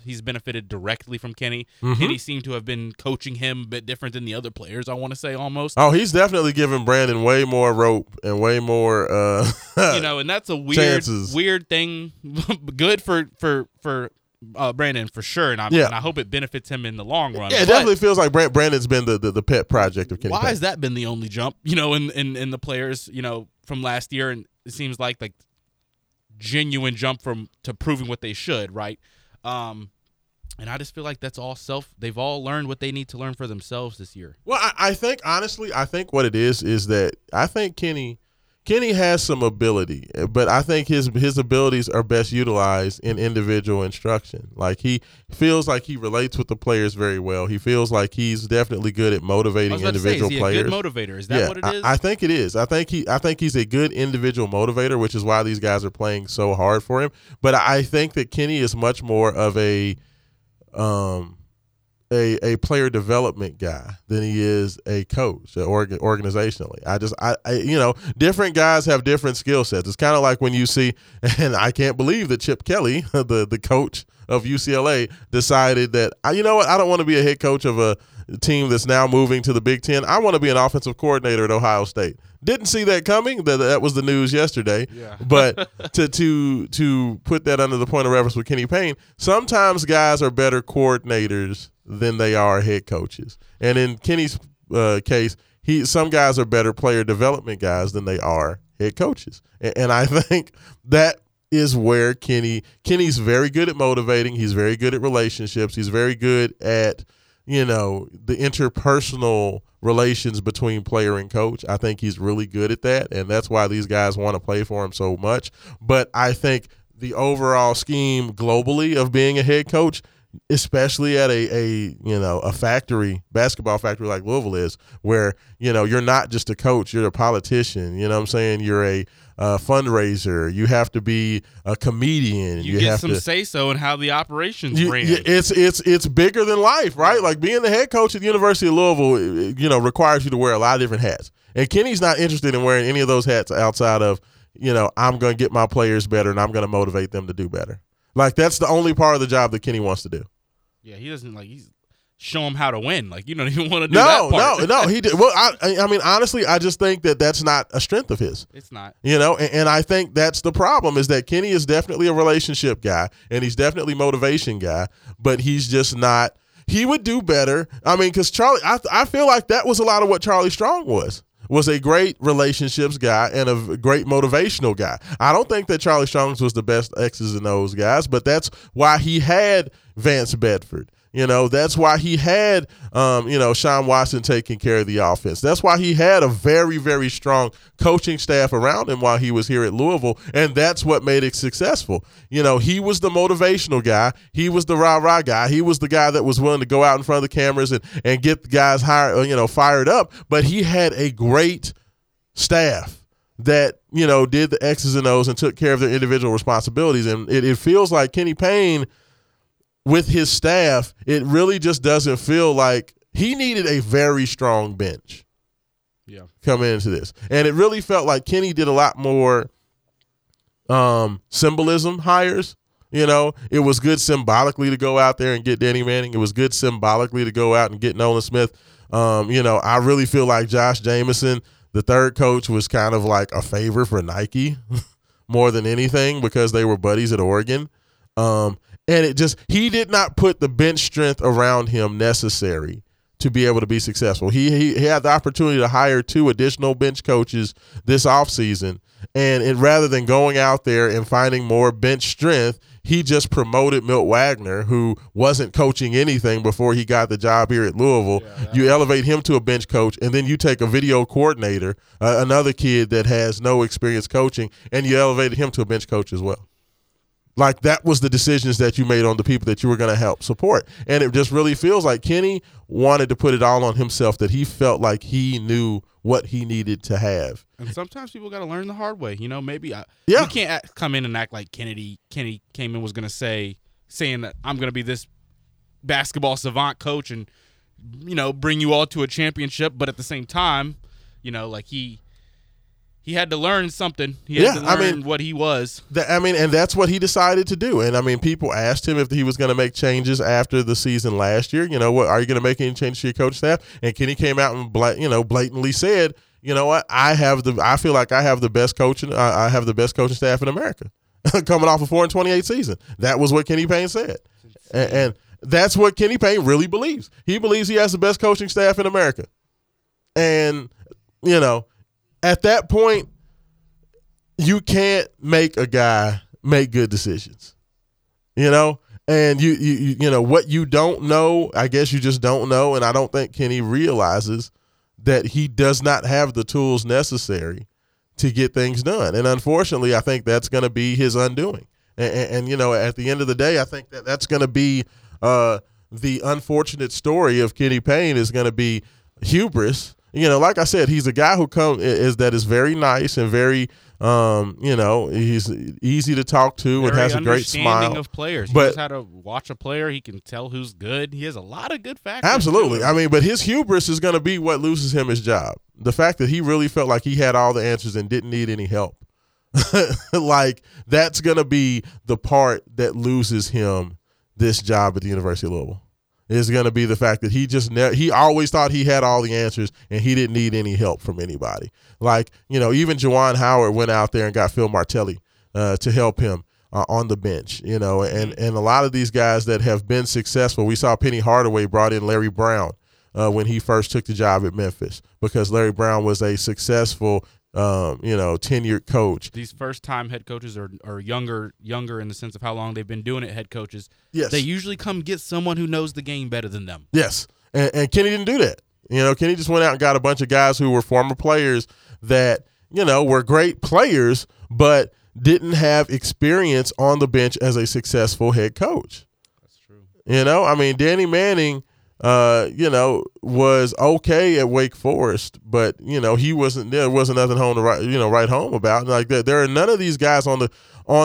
he's benefited directly from Kenny. Mm-hmm. Kenny seemed to have been coaching him a bit different than the other players, I want to say, almost. Oh, he's definitely giving Brandon way more rope and way more and that's a weird thing. Good for Brandon for sure, and I hope it benefits him in the long run. Yeah, it definitely feels like Brandon's been the pet project of Kenny. Why has that been the only jump, in the players, from last year? And it seems like genuine jump to proving what they should, right? And I just feel like that's all self. They've all learned what they need to learn for themselves this year. Well, I think, honestly, what it is that I think Kenny has some ability, but I think his abilities are best utilized in individual instruction. Like, he feels like he relates with the players very well. He feels like he's definitely good at motivating individual players. Is he a good motivator? Is that what it is? I think it is. I think he's a good individual motivator, which is why these guys are playing so hard for him. But I think that Kenny is much more of a player development guy than he is a coach organizationally. I different guys have different skill sets. It's kind of like when you see, and I can't believe that Chip Kelly, the coach of UCLA, decided that, I don't want to be a head coach of a team that's now moving to the Big Ten. I want to be an offensive coordinator at Ohio State. Didn't see that coming. That was the news yesterday. Yeah. But to put that under the point of reference with Kenny Payne, sometimes guys are better coordinators than they are head coaches. And in Kenny's case, some guys are better player development guys than they are head coaches. And I think that is where Kenny's very good at motivating. He's very good at relationships. He's very good at, the interpersonal relations between player and coach. I think he's really good at that. And that's why these guys want to play for him so much. But I think the overall scheme globally of being a head coach, especially at a factory, basketball factory like Louisville is, where, you're not just a coach, you're a politician, you know what I'm saying? You're a fundraiser. You have to be a comedian. You get some say-so in how the operations ran. It's bigger than life, right? Like, being the head coach at the University of Louisville, requires you to wear a lot of different hats. And Kenny's not interested in wearing any of those hats outside of, I'm going to get my players better and I'm going to motivate them to do better. Like, that's the only part of the job that Kenny wants to do. Yeah, he doesn't he's show them how to win. Like, you don't even want to do that part. No, he did. Well, I mean, honestly, I just think that that's not a strength of his. It's not. And I think that's the problem, is that Kenny is definitely a relationship guy, and he's definitely motivation guy, but he's just not. He would do better. I mean, because Charlie, I feel like that was a lot of what Charlie Strong was a great relationships guy and a great motivational guy. I don't think that Charlie Strong was the best X's and O's guys, but that's why he had Vance Bedford. That's why he had, Sean Watson taking care of the offense. That's why he had a very, very strong coaching staff around him while he was here at Louisville, and that's what made it successful. He was the motivational guy. He was the rah-rah guy. He was the guy that was willing to go out in front of the cameras and get the guys fired up, but he had a great staff that, did the X's and O's and took care of their individual responsibilities, and it feels like Kenny Payne, with his staff, it really just doesn't feel like he needed a very strong bench. Yeah. Coming into this. And it really felt like Kenny did a lot more symbolism hires. You know, it was good symbolically to go out there and get Danny Manning. It was good symbolically to go out and get Nolan Smith. You know, I really feel like Josh Jameson, the third coach, was kind of like a favor for Nike more than anything because they were buddies at Oregon. And it just, he did not put the bench strength around him necessary to be able to be successful. He had the opportunity to hire two additional bench coaches this offseason. And it, rather than going out there and finding more bench strength, he just promoted Milt Wagner, who wasn't coaching anything before he got the job here at Louisville. Yeah, you elevate him to a bench coach, and then you take a video coordinator, another kid that has no experience coaching, and you elevated him to a bench coach as well. Like, that was the decisions that you made on the people that you were going to help support. And it just really feels like Kenny wanted to put it all on himself, that he felt like he knew what he needed to have. And sometimes people got to learn the hard way. You know, maybe you can't come in and act like Kenny came in was going to saying that I'm going to be this basketball savant coach and, you know, bring you all to a championship. But at the same time, you know, like he had to learn something. He had to learn what he was. And that's what he decided to do. And, I mean, people asked him if he was going to make changes after the season last year. You know, what are you going to make any changes to your coach staff? And Kenny came out and, blatantly said, you know what, I feel like I have the best coaching. I have the best coaching staff in America coming off a 4-28 season. That was what Kenny Payne said. And that's what Kenny Payne really believes. He believes he has the best coaching staff in America. And, you know, at that point, you can't make a guy make good decisions, you know, and you know what you don't know, I guess you just don't know. And I don't think Kenny realizes that he does not have the tools necessary to get things done. And unfortunately, I think that's going to be his undoing. And, you know, at the end of the day, I think that's going to be the unfortunate story of Kenny Payne is going to be hubris. You know, like I said, he's a guy who is very nice and very, you know, he's easy to talk to and has a great smile. Understanding of players. He knows how to watch a player. He can tell who's good. He has a lot of good factors. Absolutely. I mean, but his hubris is going to be what loses him his job. The fact that he really felt like he had all the answers and didn't need any help. Like, that's going to be the part that loses him this job at the University of Louisville. Is going to be the fact that he just he always thought he had all the answers and he didn't need any help from anybody. Like, you know, even Juwan Howard went out there and got Phil Martelli to help him on the bench, you know, and a lot of these guys that have been successful. We saw Penny Hardaway brought in Larry Brown when he first took the job at Memphis because Larry Brown was a successful tenured coach. These first-time head coaches are younger in the sense of how long they've been doing it, head coaches. Yes. They usually come get someone who knows the game better than them. Yes, and Kenny didn't do that. You know, Kenny just went out and got a bunch of guys who were former players that, you know, were great players but didn't have experience on the bench as a successful head coach. That's true. You know, I mean, Danny Manning – was okay at Wake Forest, but you know he wasn't. There wasn't nothing home to write home about. Like that, there are none of these guys on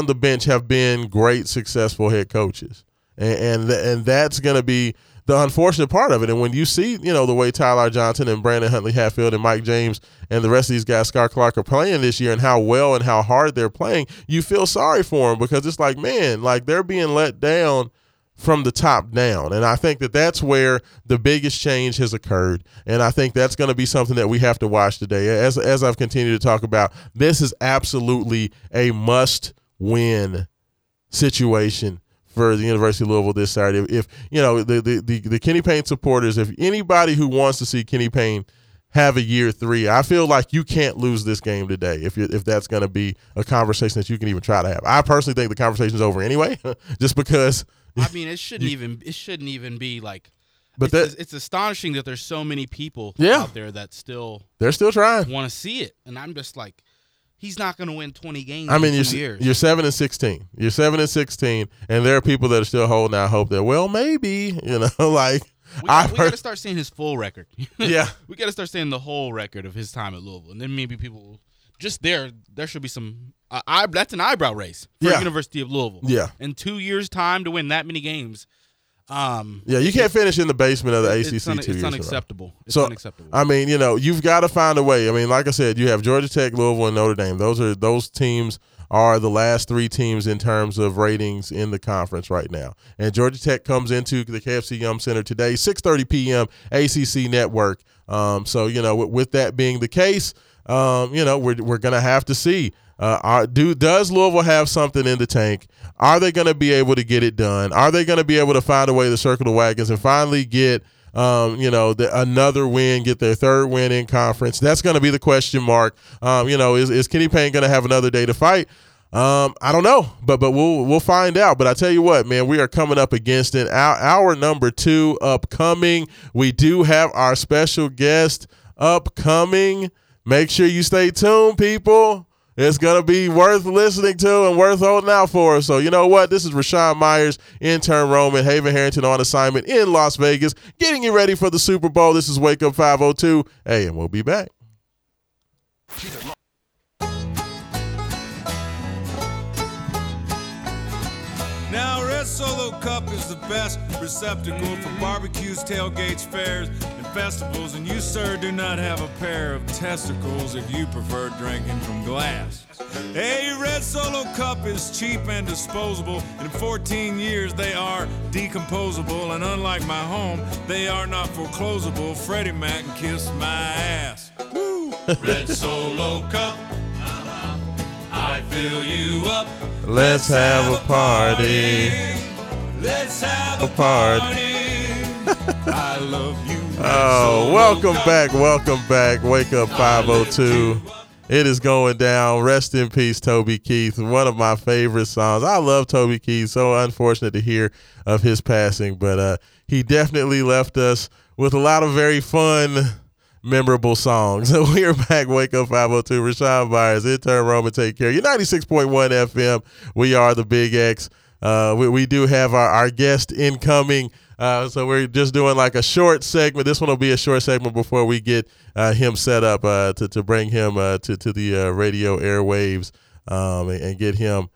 the bench have been great, successful head coaches, and that's going to be the unfortunate part of it. And when you see, you know, the way Tyler Johnson and Brandon Huntley-Hatfield and Mike James and the rest of these guys, Skyy Clark, are playing this year and how well and how hard they're playing, you feel sorry for them because it's like, man, like they're being let down from the top down. And I think that that's where the biggest change has occurred. And I think that's going to be something that we have to watch today. As I've continued to talk about, this is absolutely a must-win situation for the University of Louisville this Saturday. If you know, the Kenny Payne supporters, if anybody who wants to see Kenny Payne have a year three, I feel like you can't lose this game today if that's going to be a conversation that you can even try to have. I personally think the conversation's over anyway, just because – I mean, it shouldn't even be like. But it's astonishing that there's so many people out there that they're still trying, want to see it, and I'm just like, he's not going to win 20 games. I mean, in 2 years. You're 7-16. You're 7-16, and there are people that are still holding out hope that maybe, you know, like we got to start seeing his full record. Yeah, we got to start seeing the whole record of his time at Louisville, and then maybe people just there should be some. That's an eyebrow raise for the University of Louisville. Yeah. In 2 years' time to win that many games. You can't finish in the basement of the ACC 2 years. It's unacceptable. Unacceptable. I mean, you know, you've got to find a way. I mean, like I said, you have Georgia Tech, Louisville, and Notre Dame. Those teams are the last three teams in terms of ratings in the conference right now. And Georgia Tech comes into the KFC Yum Center today, 6:30 p.m., ACC Network. So, you know, with that being the case, you know, we're going to have to see. Does Louisville have something in the tank? Are they going to be able to get it done? Are they going to be able to find a way to circle the wagons and finally get, you know, another win, get their third win in conference? That's going to be the question mark. You know, is Kenny Payne going to have another day to fight? I don't know, but we'll find out. But I tell you what, man, we are coming up against it. Our number two upcoming. We do have our special guest upcoming. Make sure you stay tuned, people. It's going to be worth listening to and worth holding out for. So you know what? This is Rashaan Myers, intern Roman, Haven Harrington on assignment in Las Vegas, getting you ready for the Super Bowl. This is Wake Up 502. Hey, and we'll be back. Now, Red Solo Cup is the best receptacle for barbecues, tailgates, fairs, and festivals, and you, sir, do not have a pair of testicles if you prefer drinking from glass. A Red Solo Cup is cheap and disposable. In 14 years, they are decomposable, and unlike my home, they are not foreclosable. Freddie Mac can kiss my ass. Woo! Red Solo Cup. I fill you up. Let's have a party. Let's have a party. I love you. Oh, welcome back. Welcome back. Wake Up 502. It is going down. Rest in peace, Toby Keith. One of my favorite songs. I love Toby Keith. So unfortunate to hear of his passing, but he definitely left us with a lot of very fun, memorable songs. So we are back. Wake Up 502. Rashaan Myers, intern Roman, take care. You're 96.1 FM. We are the Big X. We do have our guest incoming. So we're just doing like a short segment. This one will be a short segment before we get him set up to bring him to the radio airwaves and get him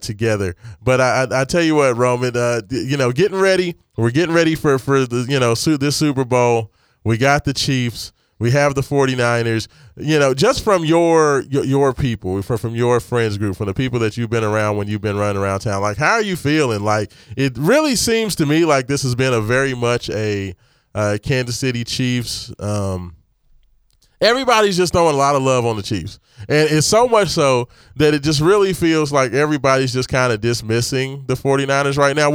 together. But I tell you what, Roman, you know, getting ready. We're getting ready for the, you know, this Super Bowl. We got the Chiefs. We have the 49ers, you know, just from your people, from your friends group, from the people that you've been around when you've been running around town. Like, how are you feeling? Like, it really seems to me like this has been a very much a Kansas City Chiefs. Everybody's just throwing a lot of love on the Chiefs. And it's so much so that it just really feels like everybody's just kind of dismissing the 49ers right now.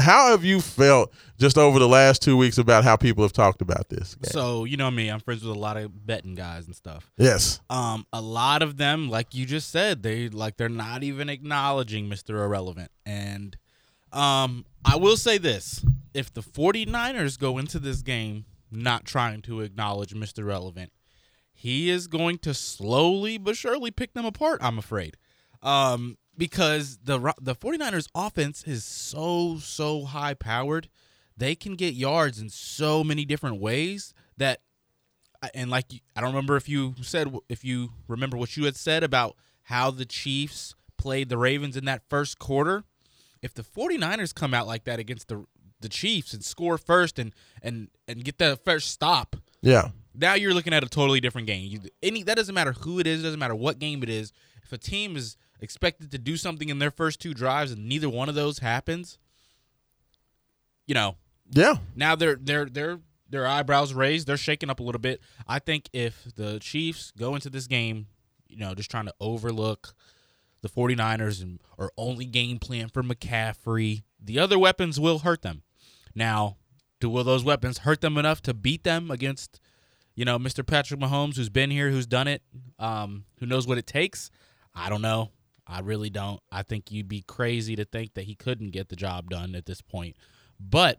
How have you felt just over the last 2 weeks about how people have talked about this game? So, you know me, I'm friends with a lot of betting guys and stuff. Yes. A lot of them, like you just said, they're not even acknowledging Mr. Irrelevant. And I will say this. If the 49ers go into this game not trying to acknowledge Mr. Irrelevant, he is going to slowly but surely pick them apart, I'm afraid, because the 49ers offense is so high-powered. They can get yards in so many different ways that – and like I don't remember if you remember what you had said about how the Chiefs played the Ravens in that first quarter. If the 49ers come out like that against the Chiefs and score first and get that first stop – yeah. Now you're looking at a totally different game. That doesn't matter who it is. It doesn't matter what game it is. If a team is expected to do something in their first two drives and neither one of those happens, you know. Yeah. Now their eyebrows raised. They're shaking up a little bit. I think if the Chiefs go into this game, you know, just trying to overlook the 49ers and or only game plan for McCaffrey, the other weapons will hurt them. Now, will those weapons hurt them enough to beat them against – you know, Mr. Patrick Mahomes, who's been here, who's done it, who knows what it takes? I don't know. I really don't. I think you'd be crazy to think that he couldn't get the job done at this point. But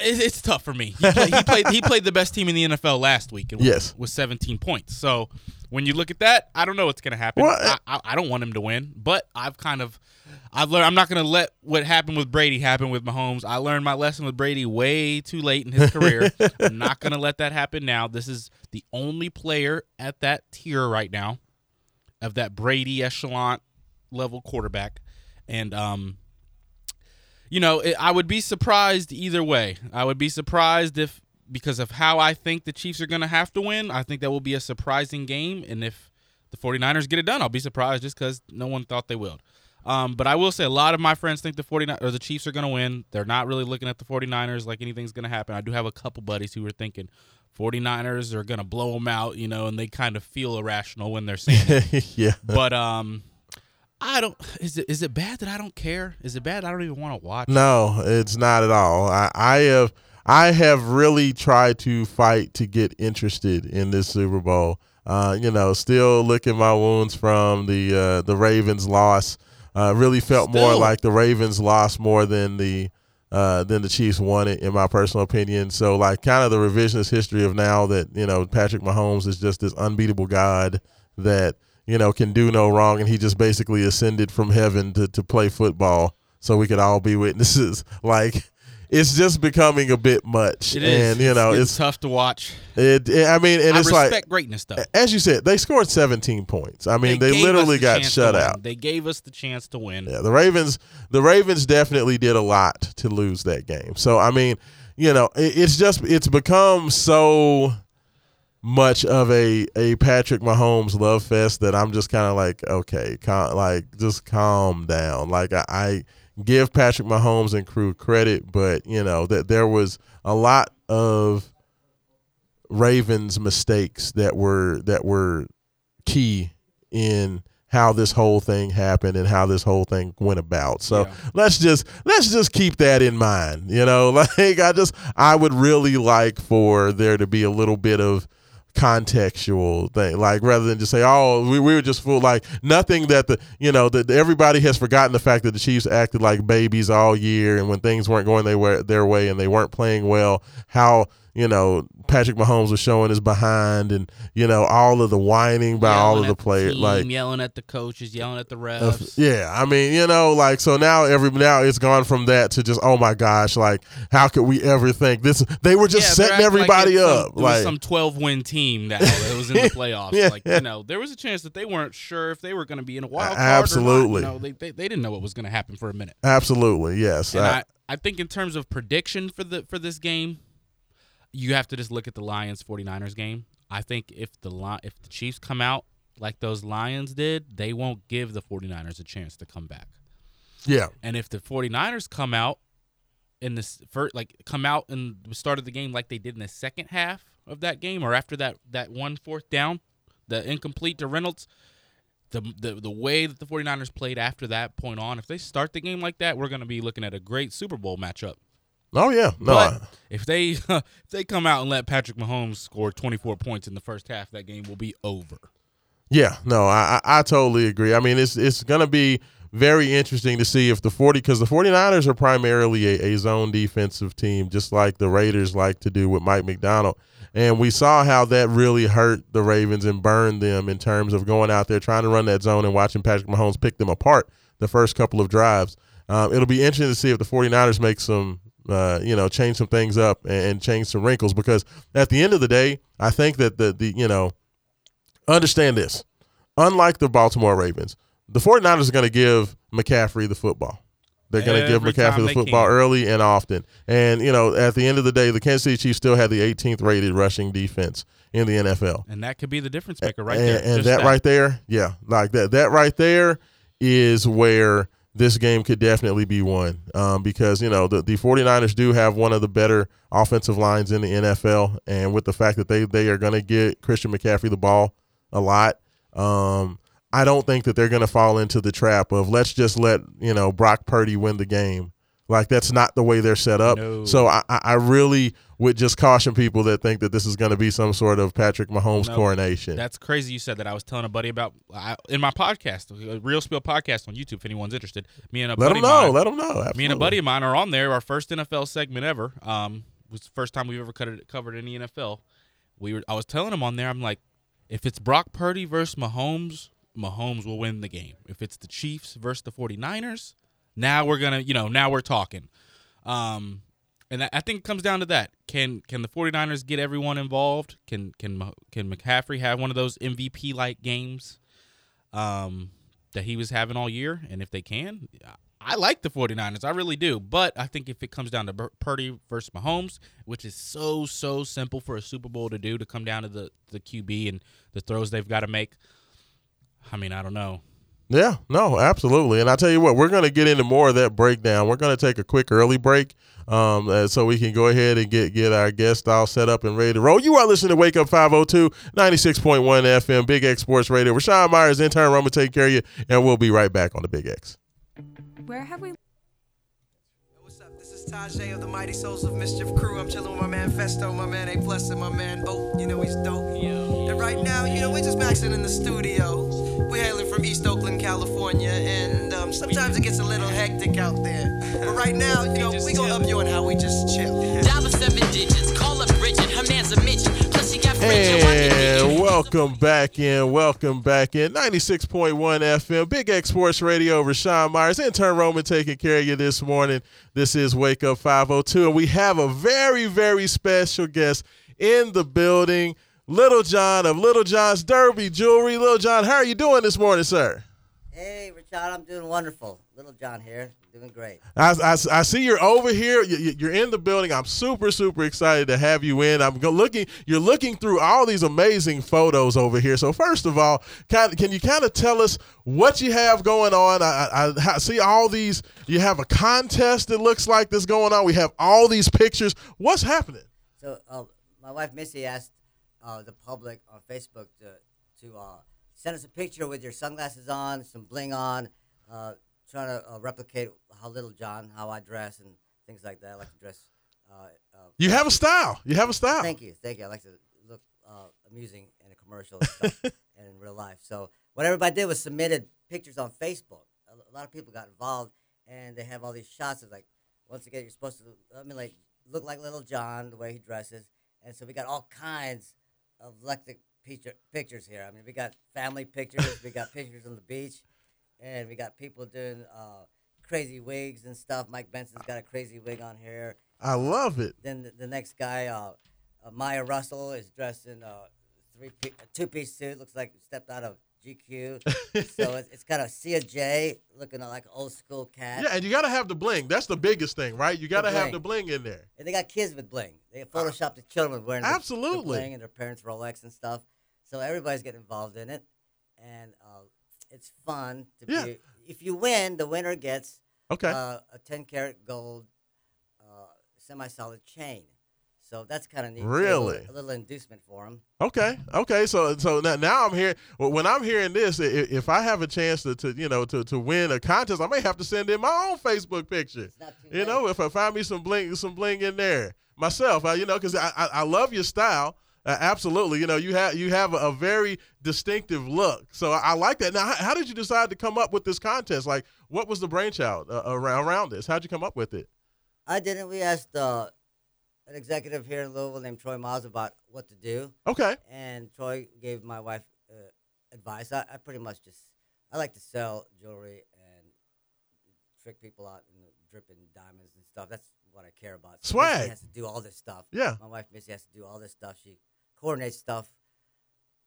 it's tough for me. He played the best team in the NFL last week with 17 points. So when you look at that, I don't know what's going to happen. I don't want him to win, but I've learned I'm not going to let what happened with Brady happen with Mahomes. I learned my lesson with Brady way too late in his career. I'm not going to let that happen now. This is the only player at that tier right now of that Brady echelon level quarterback. And, you know, I would be surprised either way. I would be surprised if, because of how I think the Chiefs are going to have to win, I think that will be a surprising game. And if the 49ers get it done. I'll be surprised just because no one thought they would. But I will say a lot of my friends think the 49ers or the Chiefs are going to win. They're not really looking at the 49ers like anything's going to happen. I do have a couple buddies who are thinking 49ers are going to blow them out, you know, and they kind of feel irrational when they're saying it. Yeah. But I don't – is it bad that I don't care? Is it bad I don't even want to watch? No, it's not at all. I have really tried to fight to get interested in this Super Bowl. You know, still licking my wounds from the Ravens loss. Really felt more like the Ravens lost more than the Chiefs won it, in my personal opinion. So, like, kind of the revisionist history of now that, you know, Patrick Mahomes is just this unbeatable god that, you know, can do no wrong, and he just basically ascended from heaven to play football so we could all be witnesses. Like, it's just becoming a bit much. It is. And, you know, it's tough to watch. And it's like, I respect greatness, though. As you said, they scored 17 points. I mean, they literally got shut out. They gave us the chance to win. Yeah, the Ravens definitely did a lot to lose that game. So, I mean, you know, it's become so much of a Patrick Mahomes love fest that I'm just kind of like, okay, just calm down. Like, I give Patrick Mahomes and crew credit, but, you know, that there was a lot of Ravens mistakes that were key in how this whole thing happened and how this whole thing went about. So yeah. let's just keep that in mind. You know, like, I would really like for there to be a little bit of contextual thing, like, rather than just say, oh, we were just fooled, like, nothing that that everybody has forgotten the fact that the Chiefs acted like babies all year, and when things weren't going their way and they weren't playing well, how, you know, Patrick Mahomes was showing his behind, and, you know, all of the whining by all of the players, like yelling at the coaches, yelling at the refs. Yeah, I mean, you know, like, so now it's gone from that to just, oh my gosh, like, how could we ever think this? They were just setting everybody up. It was some 12-win team that was in the playoffs. Yeah, like, you know, there was a chance that they weren't sure if they were going to be in a wild card. Absolutely, or not. You know, they didn't know what was going to happen for a minute. Absolutely, yes. And I think in terms of prediction for this game, you have to just look at the Lions 49ers game. I think if the Chiefs come out like those Lions did, they won't give the 49ers a chance to come back. Yeah. And if the 49ers come out and started the game like they did in the second half of that game, or after that 1 fourth down, the incomplete to Reynolds, the way that the 49ers played after that point on, if they start the game like that, we're going to be looking at a great Super Bowl matchup. Oh, yeah. No, but if they come out and let Patrick Mahomes score 24 points in the first half, that game will be over. Yeah, no, I totally agree. I mean, it's going to be very interesting to see if because the 49ers are primarily a zone defensive team, just like the Raiders like to do with Mike McDonald. And we saw how that really hurt the Ravens and burned them in terms of going out there trying to run that zone and watching Patrick Mahomes pick them apart the first couple of drives. It'll be interesting to see if the 49ers make some – change some things up and change some wrinkles, because at the end of the day, I think that the understand this. Unlike the Baltimore Ravens, the 49ers are going to give McCaffrey the football. They're going to give McCaffrey the football early and often. And, you know, at the end of the day, the Kansas City Chiefs still had the 18th rated rushing defense in the NFL. And that could be the difference maker right there. And that right there, yeah, like that right there is where – this game could definitely be won because, you know, the 49ers do have one of the better offensive lines in the NFL. And with the fact that they are going to get Christian McCaffrey the ball a lot, I don't think that they're going to fall into the trap of let's just let, you know, Brock Purdy win the game. Like, that's not the way they're set up. No. So I really would just caution people that think that this is going to be some sort of Patrick Mahomes coronation. That's crazy you said that. I was telling a buddy about in my podcast, a Real Spill podcast on YouTube, if anyone's interested. Me and a buddy of mine are on there. Our first NFL segment ever. Was the first time we've ever covered any NFL. I was telling him on there, I'm like, if it's Brock Purdy versus Mahomes, Mahomes will win the game. If it's the Chiefs versus the 49ers, now we're going to, you know, now we're talking. And I think it comes down to that. Can the 49ers get everyone involved? Can McCaffrey have one of those MVP-like games that he was having all year? And if they can, I like the 49ers. I really do. But I think if it comes down to Purdy versus Mahomes, which is so, so simple for a Super Bowl to do, to come down to the QB and the throws they've got to make, I mean, I don't know. Yeah, no, absolutely. And I tell you what, we're going to get into more of that breakdown. We're going to take a quick early break so we can go ahead and get our guest all set up and ready to roll. You are listening to Wake Up 502, 96.1 FM, Big X Sports Radio. Rashaan Myers, intern Roman, taking care of you, and we'll be right back on the Big X. Where have we... Tajay of the Mighty Souls of Mischief Crew. I'm chilling with my man Festo, my man A Plus, and my man Boat. You know he's dope. And right now, you know, we're just maxing in the studio. We're hailing from East Oakland, California, and sometimes it gets a little hectic out there. But right now, you know, we gonna up you on how we just chill. Dollar 7 digits, call up Bridget, her man's a midget. Plus she got friends. And welcome back in, 96.1 FM, Big X Sports Radio, Rashaan Myers, intern Roman taking care of you this morning. This is Wake Up 502, and we have a very, very special guest in the building, Little John of Little John's Derby Jewelry. Little John, how are you doing this morning, sir? Hey, Rashaan, I'm doing wonderful. Little John here, doing great. I see you're over here. You're in the building. I'm super, super excited to have you in. You're looking through all these amazing photos over here. So first of all, can you kind of tell us what you have going on? I see all these. You have a contest, it looks like, that's going on. We have all these pictures. What's happening? So my wife Missy asked the public on Facebook to send us a picture with your sunglasses on, some bling on, trying to replicate how Little John, how I dress and things like that. I like to dress. You have a style. Thank you. I like to look amusing in a commercial and stuff and in real life. So what everybody did was submitted pictures on Facebook. A lot of people got involved, and they have all these shots of, like, once again, you're supposed to look like Little John, the way he dresses. And so we got all kinds of eclectic pictures here. I mean, we got family pictures. We got pictures on the beach. And we got people doing crazy wigs and stuff. Mike Benson's got a crazy wig on here. I love it. Then the next guy, Maya Russell, is dressed in a two-piece suit. Looks like stepped out of GQ. So it's got a CJ looking like an old-school cat. Yeah, and you got to have the bling. That's the biggest thing, right? You got to have the bling in there. And they got kids with bling. They photoshopped the children wearing the bling and their parents' Rolex and stuff. So everybody's getting involved in it. And... it's fun to be. If you win, the winner gets a 10-karat gold semi-solid chain. So that's kind of neat. Really, a little inducement for them. Okay. So now I'm here. When I'm hearing this, if I have a chance to win a contest, I may have to send in my own Facebook picture. It's not too late. You know, if I find me some bling in there myself, because I love your style. Absolutely. You know, you have a very distinctive look. So I like that. Now, how did you decide to come up with this contest? Like, what was the brainchild around this? How'd you come up with it? I didn't. We asked an executive here in Louisville named Troy Miles about what to do. Okay. And Troy gave my wife advice. I pretty much I like to sell jewelry and trick people out and dripping diamonds and stuff. That's what I care about. So swag. Missy has to do all this stuff. Yeah. My wife, Missy, has to do all this stuff. She coordinates stuff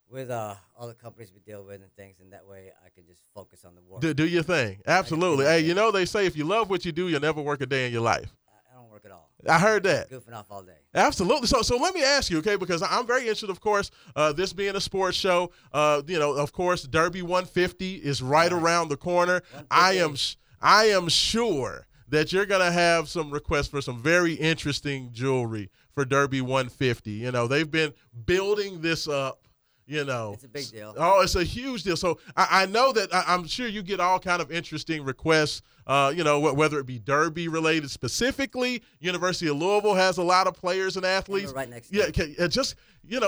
with all the companies we deal with and things, and that way I can just focus on the work. Do your thing. Absolutely. Hey, you know they say if you love what you do, you'll never work a day in your life. I don't work at all. I heard that. I'm goofing off all day. Absolutely. So let me ask you, okay, because I'm very interested, of course, this being a sports show, of course, Derby 150 is right around the corner. I am sure that you're going to have some requests for some very interesting jewelry for Derby 150. You know, they've been building this up, you know. It's a big deal. Oh, it's a huge deal. So I know that I'm sure you get all kind of interesting requests, whether it be Derby related specifically. University of Louisville has a lot of players and athletes. Right next to you. Yeah, just,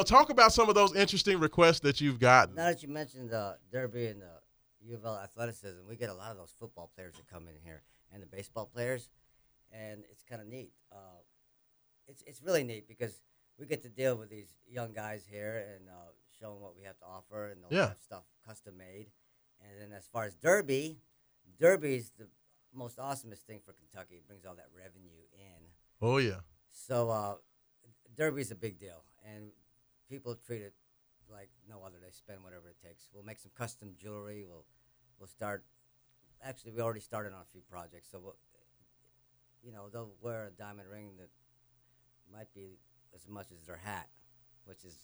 talk about some of those interesting requests that you've gotten. Now that you mentioned Derby and U of L athleticism, we get a lot of those football players that come in here. And the baseball players, and it's kind of neat. It's really neat because we get to deal with these young guys here and show them what we have to offer, and they'll have stuff custom made. And then as far as Derby is the most awesomest thing for Kentucky. It brings all that revenue in. Oh, yeah. So Derby is a big deal, and people treat it like no other. They spend whatever it takes. We'll make some custom jewelry. We'll start. Actually, we already started on a few projects, so they'll wear a diamond ring that might be as much as their hat, which is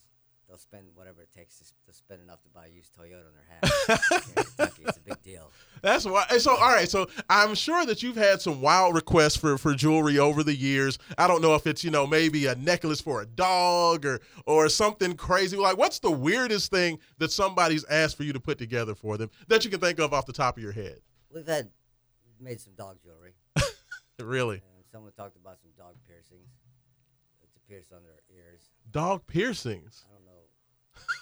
they'll spend whatever it takes to spend enough to buy a used Toyota on their hat. It's a big deal. That's why. So, all right. So, I'm sure that you've had some wild requests for jewelry over the years. I don't know if it's, you know, maybe a necklace for a dog or something crazy. Like, what's the weirdest thing that somebody's asked for you to put together for them that you can think of off the top of your head? We've made some dog jewelry. Really? And someone talked about some dog piercings. To pierce on their ears. Dog piercings? I don't know.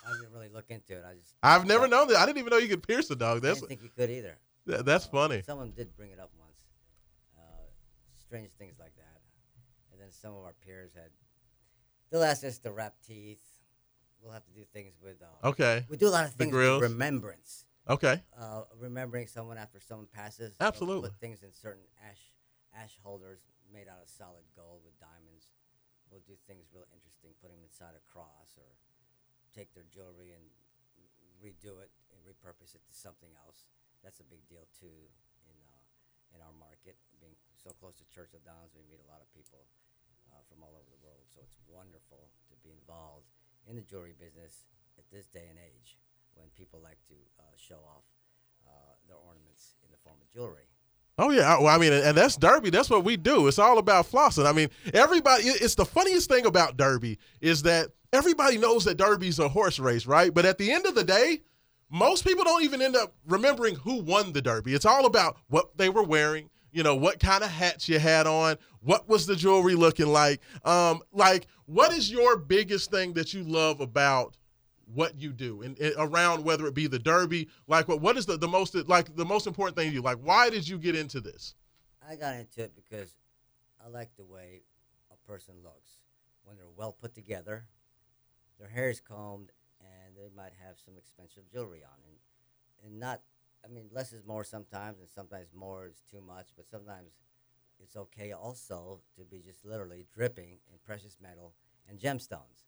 I didn't really look into it. I've never known that. I didn't even know you could pierce a dog. I didn't think you could either. That's funny. Someone did bring it up once. Strange things like that. And then some of our peers they'll ask us to wrap teeth. We'll have to do things with. Okay. We do a lot of things with remembrance. Okay. Remembering someone after someone passes. Absolutely. We'll put things in certain ash holders made out of solid gold with diamonds. We'll do things real interesting, put them inside a cross or take their jewelry and redo it and repurpose it to something else. That's a big deal, too, in our market. Being so close to Churchill Downs, we meet a lot of people from all over the world. So it's wonderful to be involved in the jewelry business at this day and age when people like to show off their ornaments in the form of jewelry. Oh, yeah. Well, I mean, and that's Derby. That's what we do. It's all about flossing. I mean, everybody – it's the funniest thing about Derby is that everybody knows that Derby's a horse race, right? But at the end of the day, most people don't even end up remembering who won the Derby. It's all about what they were wearing, you know, what kind of hats you had on, what was the jewelry looking like. What is your biggest thing that you love about what you do and around, whether it be the Derby, what is the most important thing to you? Like, why did you get into this? I got into it because I like the way a person looks when they're well put together, their hair is combed, and they might have some expensive jewelry on. And not, I mean, less is more sometimes, and sometimes more is too much, but sometimes it's okay also to be just literally dripping in precious metal and gemstones.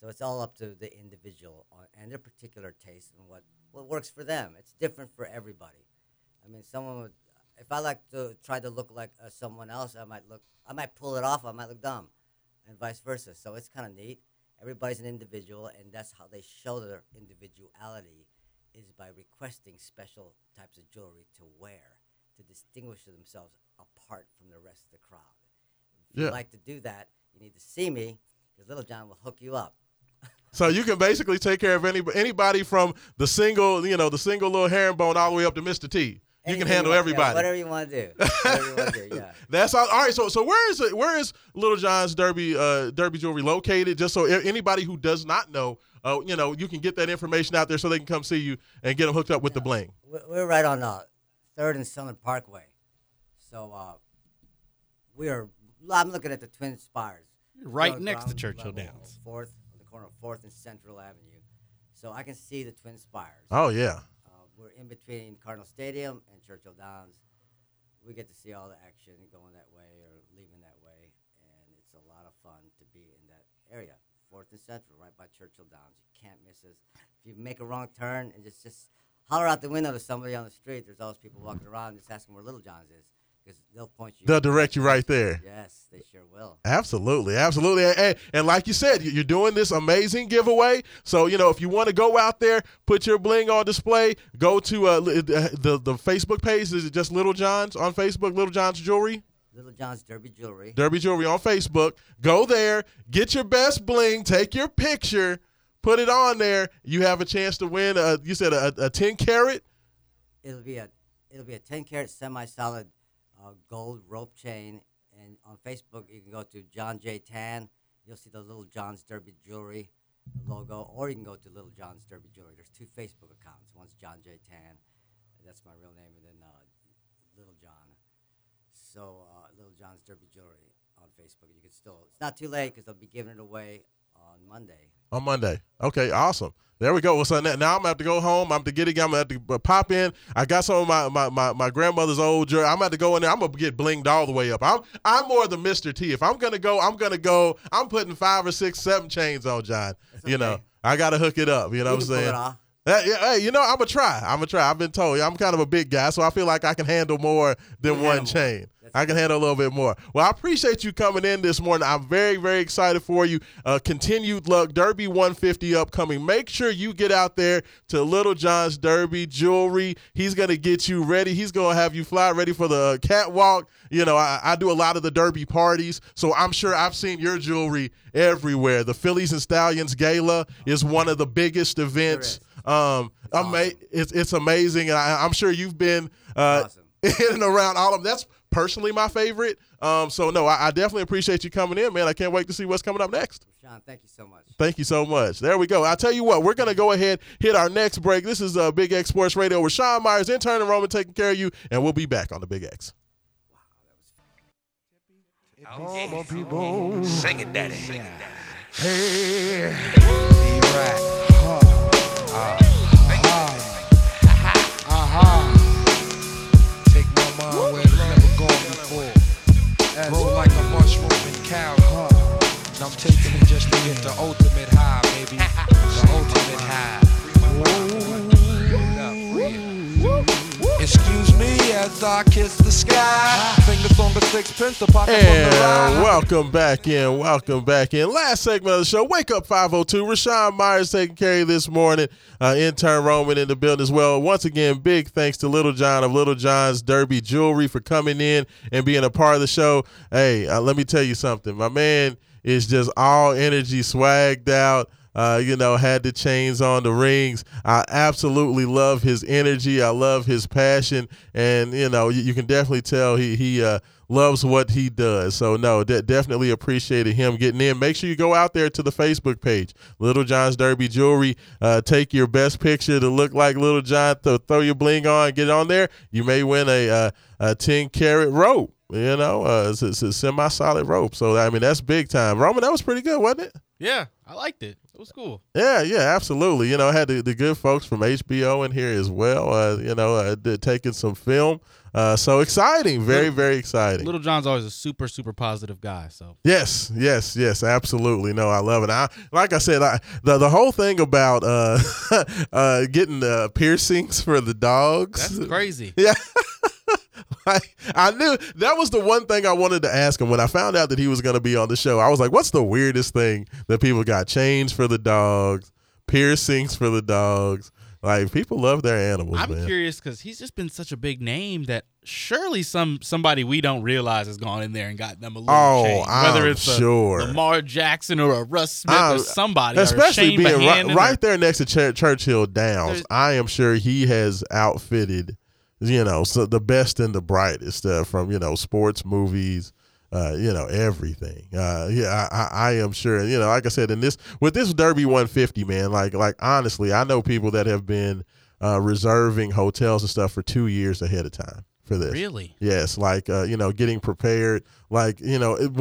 So it's all up to the individual and their particular taste and what works for them. It's different for everybody. I mean, if I like to try to look like someone else, I might pull it off, I might look dumb, and vice versa. So it's kind of neat. Everybody's an individual, and that's how they show their individuality is by requesting special types of jewelry to wear to distinguish themselves apart from the rest of the crowd. If you like to do that, you need to see me, because Little John will hook you up. So you can basically take care of anybody from the single little herringbone all the way up to Mr. T. You can handle everybody. Whatever you want to do. Yeah. That's all. All right. So where is Little John's Derby Jewelry located? Just so anybody who does not know, you can get that information out there so they can come see you and get them hooked up with the bling. We're right on 3rd and Southern Parkway. So I'm looking at the Twin Spires. Right next to Churchill Downs. 4th. Corner of 4th and Central Avenue, so I can see the Twin Spires. Oh, yeah. We're in between Cardinal Stadium and Churchill Downs. We get to see all the action going that way or leaving that way, and it's a lot of fun to be in that area. 4th and Central, right by Churchill Downs. You can't miss us. If you make a wrong turn and just holler out the window to somebody on the street, there's always people walking around just asking where Little John's is. They'll point you. They'll direct you right there. Yes, they sure will. Absolutely, absolutely. And like you said, you're doing this amazing giveaway. So, if you want to go out there, put your bling on display, go to the Facebook page. Is it just Little John's on Facebook, Little John's Jewelry? Little John's Derby Jewelry. Derby Jewelry on Facebook. Go there, get your best bling, take your picture, put it on there. You have a chance to win, you said a 10-carat? It'll be a 10-carat semi-solid gold rope chain, and on Facebook you can go to John J. Tan. You'll see the Little John's Derby Jewelry logo, or you can go to Little John's Derby Jewelry. There's 2 Facebook accounts. One's John J. Tan, that's my real name, and then Little John. So Little John's Derby Jewelry on Facebook. You can still. It's not too late because they'll be giving it away on Monday. On Monday. Okay, awesome. There we go. Well, so now I'm going to have to go home. I'm going to have to pop in. I got some of my grandmother's old jewelry. I'm going to have to go in there. I'm going to get blinged all the way up. I'm more than Mr. T. If I'm going to go, I'm going to go. I'm putting 5 or 6, 7 chains on, John. Okay. I got to hook it up. You know what I'm saying? Pull it off. Hey, I'm going to try. I've been told. I'm kind of a big guy, so I feel like I can handle more than one chain. I can handle a little bit more. Well, I appreciate you coming in this morning. I'm very, very excited for you. Continued luck. Derby 150 upcoming. Make sure you get out there to Little John's Derby Jewelry. He's going to get you ready. He's going to have you fly ready for the catwalk. You know, I do a lot of the Derby parties, so I'm sure I've seen your jewelry everywhere. The Phillies and Stallions Gala is one of the biggest events. It's amazing. I'm sure you've been in and around all of them. That's personally my favorite. So, no, I definitely appreciate you coming in, man. I can't wait to see what's coming up next. Rashaan, thank you so much. Thank you so much. There we go. I'll tell you what, we're going to go ahead, hit our next break. This is Big X Sports Radio. Rashaan Myers, intern and Roman taking care of you, and we'll be back on the Big X. Wow, that was all my people. Sing it, daddy. Sing it, daddy. Hey. Be right. Take my mind where it's never gone before. Roll like a mushroom and cow. And I'm taking it just to get the ultimate high, baby. The ultimate high. Excuse me as I kiss the sky. Fingers on the sixpence, the pocket on the ride. And welcome back in, Last segment of the show, Wake Up 502. Rashaan Myers taking care of this morning. Intern Roman in the building as well. Once again, big thanks to Little John of Little John's Derby Jewelry for coming in and being a part of the show. Hey, let me tell you something. My man is just all energy, swagged out. Had the chains on, the rings. I absolutely love his energy. I love his passion. And, you can definitely tell he loves what he does. So, no, definitely appreciated him getting in. Make sure you go out there to the Facebook page, Little John's Derby Jewelry. Take your best picture to look like Little John. Throw your bling on, get on there. You may win a 10-carat rope. It's a semi-solid rope. So, I mean, that's big time. Roman, that was pretty good, wasn't it? Yeah, I liked it. It was cool. Yeah, absolutely. I had the good folks from HBO in here as well, taking some film. So exciting. Very, very exciting. Little John's always a super, super positive guy. So Yes, absolutely. No, I love it. Like I said, the whole thing about getting the piercings for the dogs. That's crazy. Yeah. I knew that was the one thing I wanted to ask him when I found out that he was going to be on the show. I was like, what's the weirdest thing that people got? Chains for the dogs, piercings for the dogs. Like, people love their animals. I'm curious because he's just been such a big name that surely somebody we don't realize has gone in there and got them a little chain. Whether I'm it's a Lamar Jackson or a Russ Smith or somebody. Especially being right there next to Churchill Downs. I am sure he has outfitted so the best and the brightest from, sports, movies, everything. I am sure. Like I said, with this Derby 150, man, like honestly, I know people that have been reserving hotels and stuff for 2 years ahead of time for this. Really? Yes. Like, getting prepared. Like,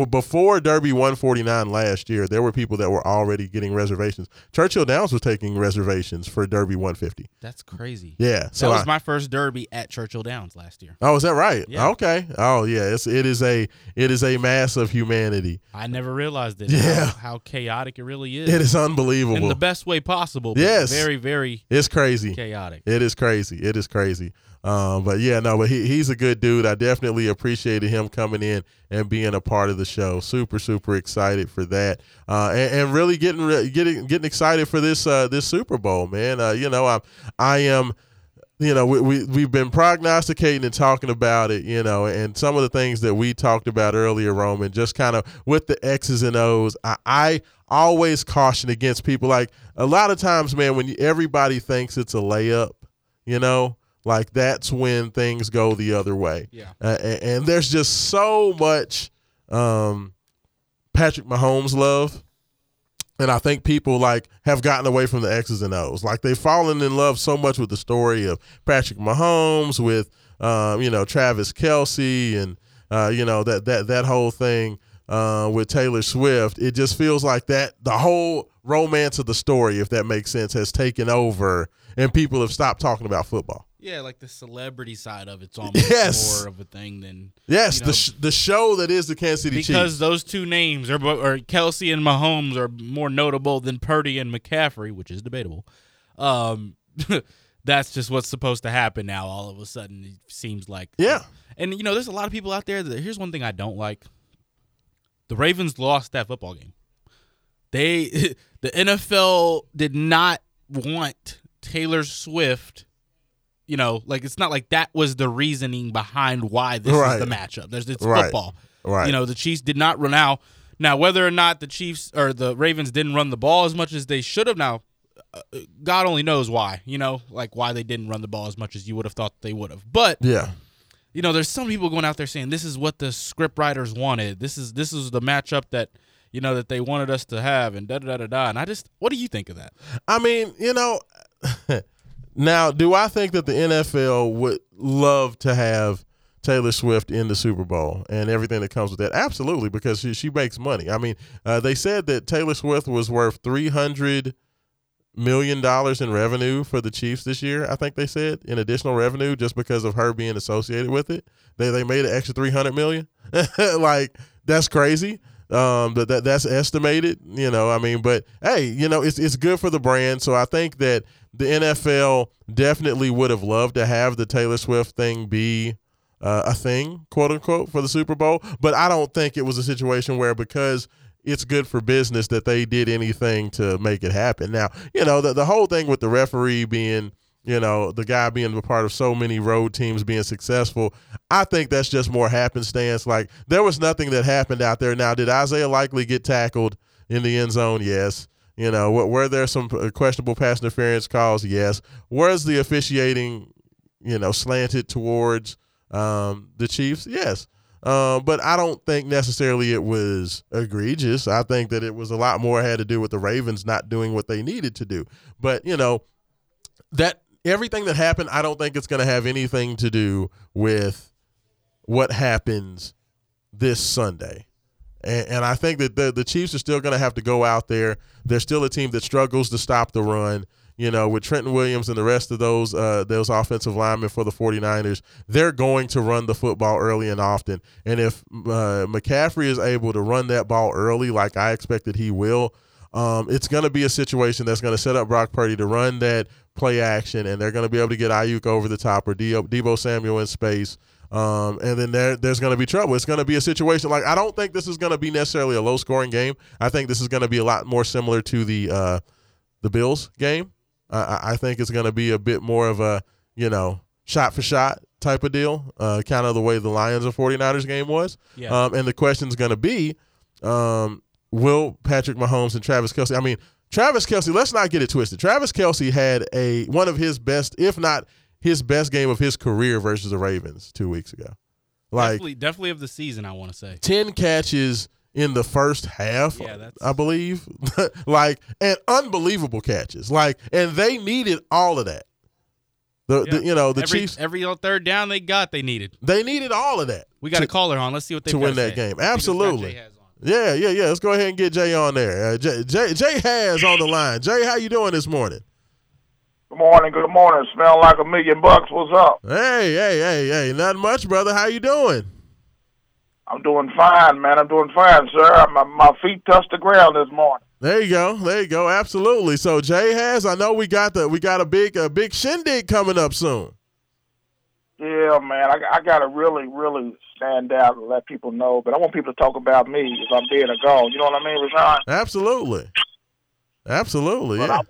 before Derby 149 last year, there were people that were already getting reservations. Churchill Downs was taking reservations for Derby 150. That's crazy. Yeah. So that was my first Derby at Churchill Downs last year. Oh, is that right? Yeah. Okay. Oh, yeah. It is a mass of humanity. I never realized it. Yeah. How chaotic it really is. It is unbelievable. In the best way possible. Yes. Very, very. It's crazy. Chaotic. It is crazy. But he's a good dude. I definitely appreciated him coming in and being a part of the show. Super, super excited for that. And really getting excited for this Super Bowl, man. We've been prognosticating and talking about it, and some of the things that we talked about earlier, Roman, just kind of with the X's and O's, I always caution against people. Like, a lot of times, man, when everybody thinks it's a layup, like, that's when things go the other way. Yeah. And there's just so much Patrick Mahomes love. And I think people, have gotten away from the X's and O's. Like, they've fallen in love so much with the story of Patrick Mahomes, with, Travis Kelce, and, that whole thing with Taylor Swift. It just feels like that the whole romance of the story, if that makes sense, has taken over, and people have stopped talking about football. Yeah, like the celebrity side of it's almost more of a thing than the show that is the Kansas City Chiefs. Because those two names are Kelce and Mahomes are more notable than Purdy and McCaffrey, which is debatable. that's just what's supposed to happen now. All of a sudden, it seems like. Yeah. And, you know, there's a lot of people out there that, here's one thing I don't like. The Ravens lost that football game. The NFL did not want Taylor Swift. You know, like, it's not like that was the reasoning behind why this is the matchup. It's football. Right. You know, the Chiefs did not run out. Now, whether or not the Chiefs or the Ravens didn't run the ball as much as they should have now, God only knows why, you know, like why they didn't run the ball as much as you would have thought they would have. But, yeah, you know, there's some people going out there saying this is what the script writers wanted. This is the matchup that, you know, that they wanted us to have and da-da-da-da-da. And I just, what do you think of that? I mean, you know, now, do I think that the NFL would love to have Taylor Swift in the Super Bowl and everything that comes with that? Absolutely, because she makes money. I mean, they said that Taylor Swift was worth $300 million in revenue for the Chiefs this year, I think they said, in additional revenue just because of her being associated with it. They made an extra $300 million. Like, that's crazy. That's estimated, you know, I mean, but hey, you know, it's good for the brand. So I think that the NFL definitely would have loved to have the Taylor Swift thing be a thing, quote unquote, for the Super Bowl. But I don't think it was a situation where, because it's good for business, that they did anything to make it happen. Now, you know, the whole thing with the referee being, you know, the guy being a part of so many road teams being successful, I think that's just more happenstance. Like, there was nothing that happened out there. Now, did Isaiah Likely get tackled in the end zone? Yes. You know, were there some questionable pass interference calls? Yes. Was the officiating, you know, slanted towards the Chiefs? Yes. But I don't think necessarily it was egregious. I think that it was a lot more had to do with the Ravens not doing what they needed to do. But, you know, that – everything that happened, I don't think it's going to have anything to do with what happens this Sunday. And I think that the Chiefs are still going to have to go out there. They're still a team that struggles to stop the run. You know, with Trenton Williams and the rest of those offensive linemen for the 49ers, they're going to run the football early and often. And if McCaffrey is able to run that ball early like I expected he will, it's going to be a situation that's going to set up Brock Purdy to run that play action, and they're going to be able to get Ayuk over the top or Debo Samuel in space, and then there's going to be trouble. It's going to be a situation like, I don't think this is going to be necessarily a low-scoring game. I think this is going to be a lot more similar to the Bills game. I think it's going to be a bit more of a, you know, shot-for-shot type of deal, kind of the way the Lions and 49ers game was. Yeah. And the question's going to be, will Patrick Mahomes and Travis Kelce – I mean, Travis Kelce, let's not get it twisted. Travis Kelce had one of his best, if not his best game of his career versus the Ravens 2 weeks ago. Like, definitely of the season, I want to say. 10 catches in the first half, yeah, I believe. Like, and unbelievable catches. Like, and they needed all of that. You know, the Chiefs. Every third down they needed. They needed all of that. We got to call her on. Let's see what they do to win that game. Absolutely. Yeah. Let's go ahead and get Jay on there. J-Haz on the line. Jay, how you doing this morning? Good morning. Smell like $1 million bucks. What's up? Hey. Not much, brother. How you doing? I'm doing fine, man. I'm doing fine, sir. My feet touched the ground this morning. There you go. Absolutely. So, J-Haz, I know we got a big shindig coming up soon. Yeah, man. I got to really, really stand out and let people know, but I want people to talk about me if I'm being a goal. You know what I mean, Rashaan? Absolutely. But yeah.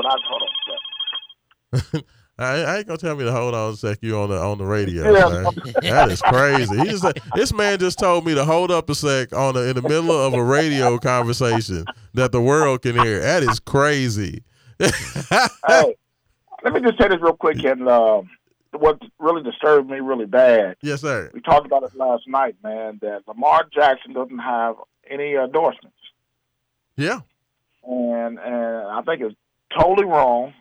Hold on a second. I ain't gonna tell me to hold on a sec. You on the radio? Yeah. That is crazy. He just this man just told me to hold up a sec in the middle of a radio conversation that the world can hear. That is crazy. Hey, let me just say this real quick, and what really disturbed me really bad. Yes, sir. We talked about it last night, man, that Lamar Jackson doesn't have any endorsements. Yeah. And I think it's totally wrong.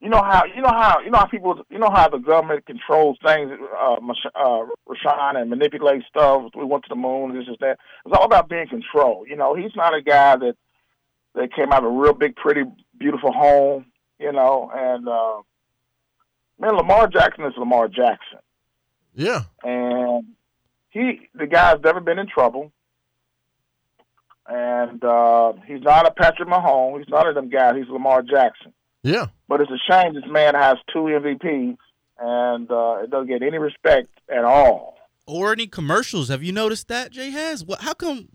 You know how the government controls things, Rashaan, and manipulates stuff. We went to the moon, this is that. It's all about being controlled. You know, he's not a guy that came out of a real big, pretty, beautiful home, you know, and, man, Lamar Jackson is Lamar Jackson. Yeah. And the guy's never been in trouble. And he's not a Patrick Mahomes. He's none of them guys. He's Lamar Jackson. Yeah. But it's a shame this man has two MVPs and it doesn't get any respect at all. Or any commercials. Have you noticed that, J-Haz? How come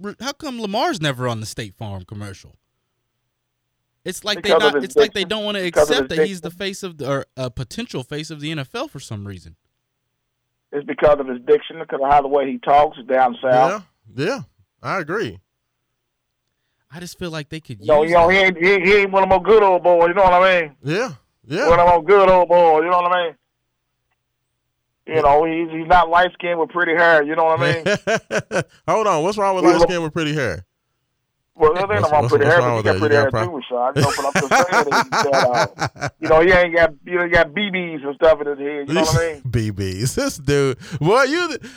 Lamar's never on the State Farm commercial? It's like they don't want to accept that he's the face of the, or a potential face of the NFL for some reason. It's because of his diction, because of how the way he talks down south. Yeah, I agree. I just feel like they could use he ain't one of them good old boys, you know what I mean? Yeah. One of them good old boys, you know what I mean? You know, he's not light-skinned with pretty hair, you know what I mean? Hold on, what's wrong with light-skinned with pretty hair? Well, there ain't no wrong with pretty hair, but he got pretty hair too, Rashaan. You know, but I'm just saying that, you know, he ain't got, you know, he got BBs and stuff in his head, you know what I mean? BBs, this dude. Boy,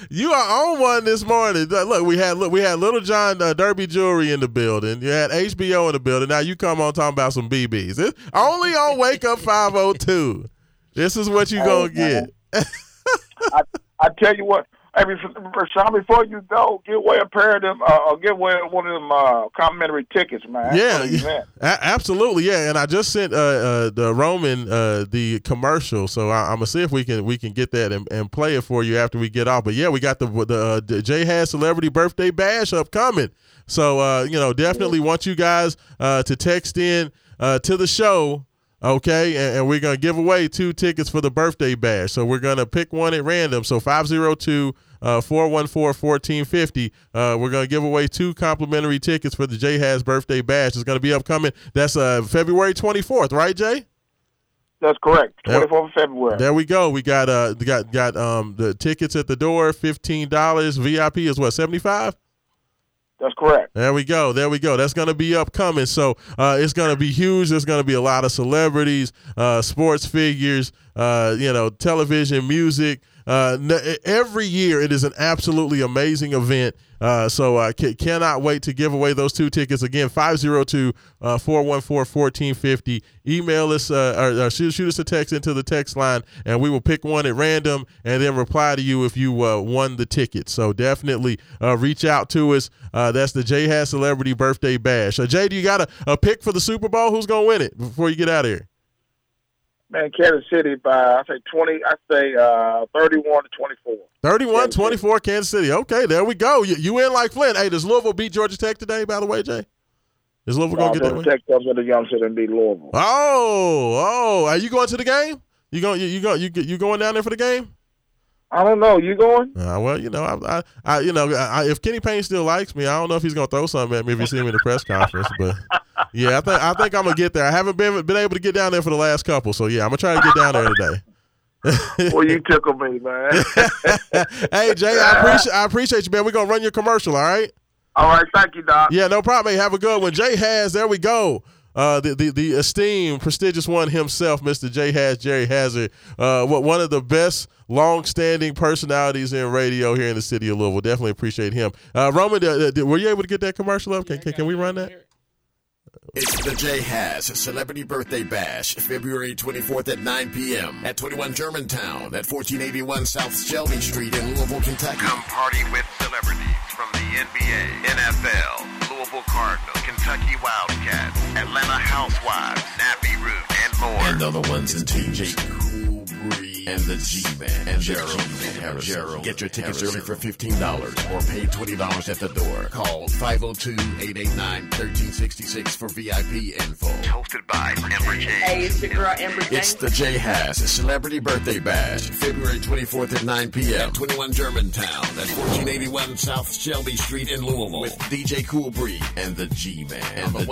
you are on one this morning. Look, we had Little John Derby Jewelry in the building. You had HBO in the building. Now you come on talking about some BBs. It's only on Wake Up 502. This is what you going to get. I tell you what. Hey, Rashaan, before you go, give away a pair of them, give away one of them complimentary tickets, man. Yeah, absolutely, yeah. And I just sent the Roman the commercial, so I'm gonna see if we can get that and play it for you after we get off. But yeah, we got the J-Haz Celebrity Birthday Bash upcoming, so you know, definitely want you guys to text in to the show. Okay, and we're going to give away 2 tickets for the birthday bash. So we're going to pick one at random. So 502-414-1450. We're going to give away 2 complimentary tickets for the J-Haz birthday bash. It's going to be upcoming. That's February 24th, right, Jay? That's correct. 24th of February. There we go. We got the tickets at the door, $15. VIP is what, $75? That's correct. There we go. That's going to be upcoming. So it's going to be huge. There's going to be a lot of celebrities, sports figures, you know, television, music. Every year it is an absolutely amazing event. So I cannot wait to give away those 2 tickets. Again, 502-414-1450. Email us or shoot us a text into the text line, and we will pick one at random and then reply to you if you won the ticket. So definitely reach out to us. That's the J-Haz Celebrity Birthday Bash. Jay, do you got a pick for the Super Bowl? Who's going to win it before you get out of here? Man, Kansas City by 31-24. 31-24, Kansas City. Okay, there we go. You in like Flint. Hey, does Louisville beat Georgia Tech today? By the way, Jay, is Louisville gonna get that win? Georgia Tech comes into Yum Center and beat Louisville. Oh, are you going to the game? You going down there for the game? I don't know. You going? Well, you know, I if Kenny Payne still likes me, I don't know if he's gonna throw something at me if you see him in the press conference, but. Yeah, I think I'm gonna get there. I haven't been able to get down there for the last couple, so yeah, I'm gonna try to get down there today. Well, you tickle me, man. Hey, Jay, I appreciate you, man. We're gonna run your commercial, all right? All right, thank you, Doc. Yeah, no problem. Hey, have a good one. J-Haz, there we go. The esteemed, prestigious one himself, Mr. J-Haz, Jerry Hazard, one of the best long-standing personalities in radio here in the city of Louisville. Definitely appreciate him. Roman, were you able to get that commercial up? Can we run that? It's the J-Haz Celebrity Birthday Bash, February 24th at 9 p.m. at 21 Germantown at 1481 South Shelby Street in Louisville, Kentucky. Come party with celebrities from the NBA, NFL, Louisville Cardinals, Kentucky Wildcats, Atlanta Housewives, Nappy Root, and more. And the other ones in Team J. And the G-Man and Gerald. Get your tickets early for $15 or pay $20 at the door. Call 502-889-1366 for VIP info. Hosted by Amber James. Hey, it's your girl Amber James. It's the J-Haz Celebrity Birthday Bash, February 24th at 9 p.m. 21 Germantown at 1481 South Shelby Street in Louisville with DJ Cool Breeze and the G-Man and the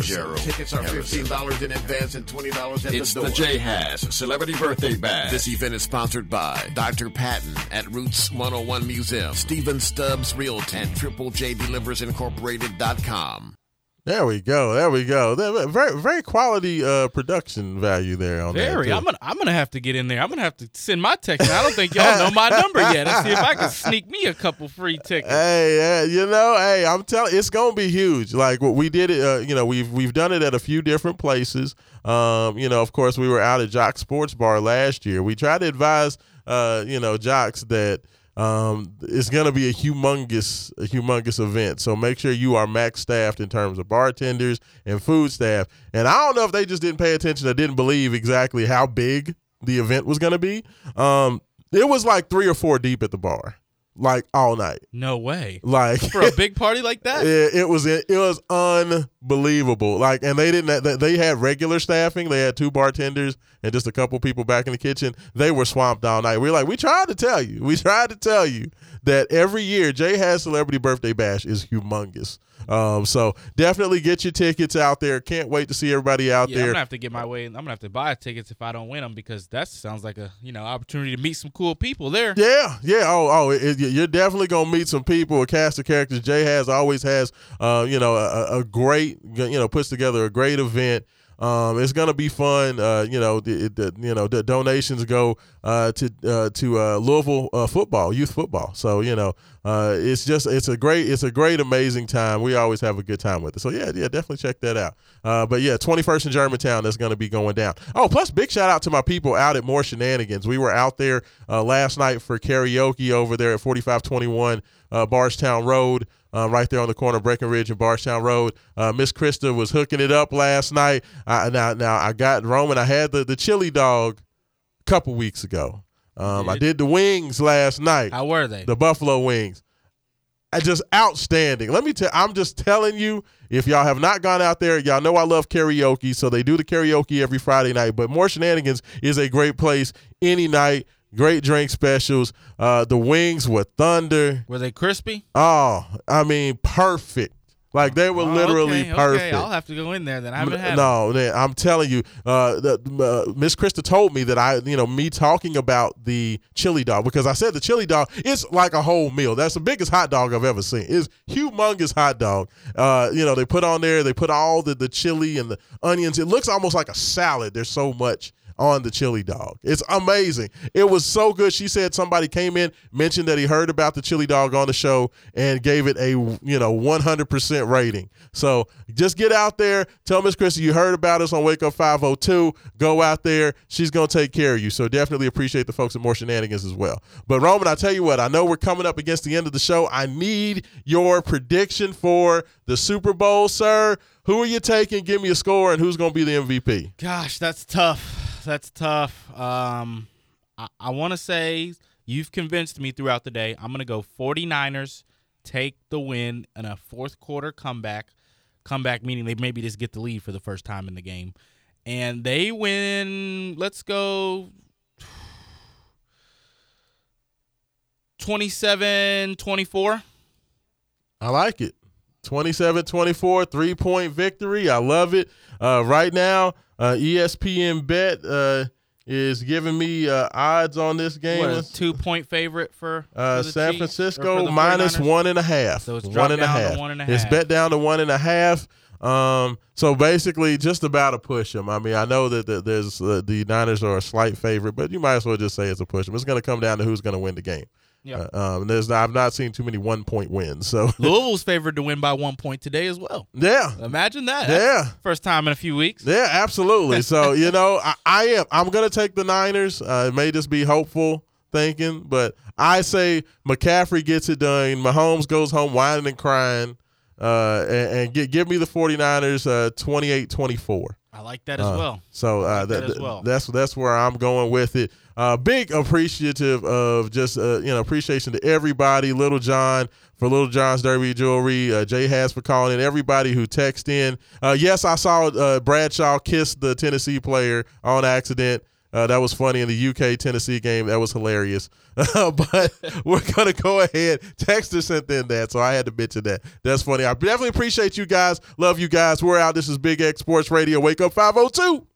Gerald. Tickets are $15 in advance and $20 at the door. It's the J-Haz Celebrity Birthday Bash. This event is sponsored by Dr. Patton at Roots 101 Museum, Stephen Stubbs Realty, and Triple J Delivers Incorporated.com. There we go. Very, very quality production value there on that. Very. I'm gonna have to get in there. I'm gonna have to send my text. I don't think y'all know my number yet. Let's see if I can sneak me a couple free tickets. Hey, you know, I'm telling, it's gonna be huge. Like what we did it. You know, we've done it at a few different places. You know, of course, we were out at Jock's Sports Bar last year. We tried to advise, you know, Jocks that. It's going to be a humongous event. So make sure you are max staffed in terms of bartenders and food staff. And I don't know if they just didn't pay attention or didn't believe exactly how big the event was going to be. It was like 3 or 4 deep at the bar, like all night. No way. Like for a big party like that? It was unbelievable. Like, and they had regular staffing. They had 2 bartenders and just a couple people back in the kitchen. They were swamped all night. We were like, we tried to tell you that every year J-Haz Celebrity Birthday Bash is humongous. So definitely get your tickets out there. Can't wait to see everybody out there. I'm gonna have to get my way. I'm gonna have to buy tickets if I don't win them, because that sounds like a opportunity to meet some cool people there. Yeah. Oh, you're definitely gonna meet some people. A cast of characters. J-Haz always has a great puts together a great event. It's gonna be fun. The donations go to Louisville football, youth football. So it's a great amazing time. We always have a good time with it. So yeah, definitely check that out. But yeah, 21st in Germantown, that's gonna be going down. Oh, plus big shout out to my people out at More Shenanigans. We were out there last night for karaoke over there at 4521 Barstown Road. Right there on the corner of Breckenridge and Barstown Road. Miss Krista was hooking it up last night. Now I got Roman. I had the chili dog a couple weeks ago. I did the wings last night. How were they? The buffalo wings. Just outstanding. I'm just telling you, if y'all have not gone out there, y'all know I love karaoke, so they do the karaoke every Friday night. But More Shenanigans is a great place any night. Great drink specials. The wings were thunder. Were they crispy? Oh, I mean, perfect. Like, they were literally perfect. Okay, I'll have to go in there then. I haven't had it. I'm telling you, Miss Krista told me that me talking about the chili dog, because I said the chili dog, it's like a whole meal. That's the biggest hot dog I've ever seen. It's humongous hot dog. They put on there, they put all the chili and the onions. It looks almost like a salad. There's so much on the chili dog. It's amazing. It was so good. She said somebody came in, mentioned that he heard about the chili dog on the show, and gave it a 100% rating. So just get out there. Tell Miss Christie you heard about us on Wake Up 502. Go out there. She's going to take care of you. So definitely appreciate the folks at More Shenanigans as well. But Roman, I tell you what, I know we're coming up against the end of the show. I need your prediction for the Super Bowl, sir. Who are you taking? Give me a score, and who's going to be the MVP? Gosh, that's tough. That's tough. I want to say you've convinced me throughout the day. I'm going to go 49ers, take the win in a fourth quarter comeback. Comeback meaning they maybe just get the lead for the first time in the game. And they win, let's go 27-24. I like it. 27-24, 3-point victory. I love it. Right now, ESPN Bet is giving me odds on this game. What, a 2-point favorite for San Francisco, minus 1.5. So it's dropped down to 1.5. It's bet down to 1.5. So basically just about to push them. I mean, I know that the Niners are a slight favorite, but you might as well just say it's a push them. It's going to come down to who's going to win the game. Yeah. I've not seen too many 1-point wins. So Louisville's favored to win by 1 point today as well. Yeah, imagine that. Yeah, first time in a few weeks. Yeah, absolutely. So I'm gonna take the Niners. It may just be hopeful thinking, but I say McCaffrey gets it done. Mahomes goes home whining and crying, give me the 49ers 28-24. I like that as well. So that's where I'm going with it. Big appreciative of just appreciation to everybody. Little John for Little John's Derby Jewelry, J-Haz for calling in, everybody who texted in. Yes, I saw Bradshaw kiss the Tennessee player on accident. That was funny in the UK-Tennessee game. That was hilarious. But we're going to go ahead. Texter sent in that, so I had to mention that. That's funny. I definitely appreciate you guys. Love you guys. We're out. This is Big X Sports Radio. Wake Up 502.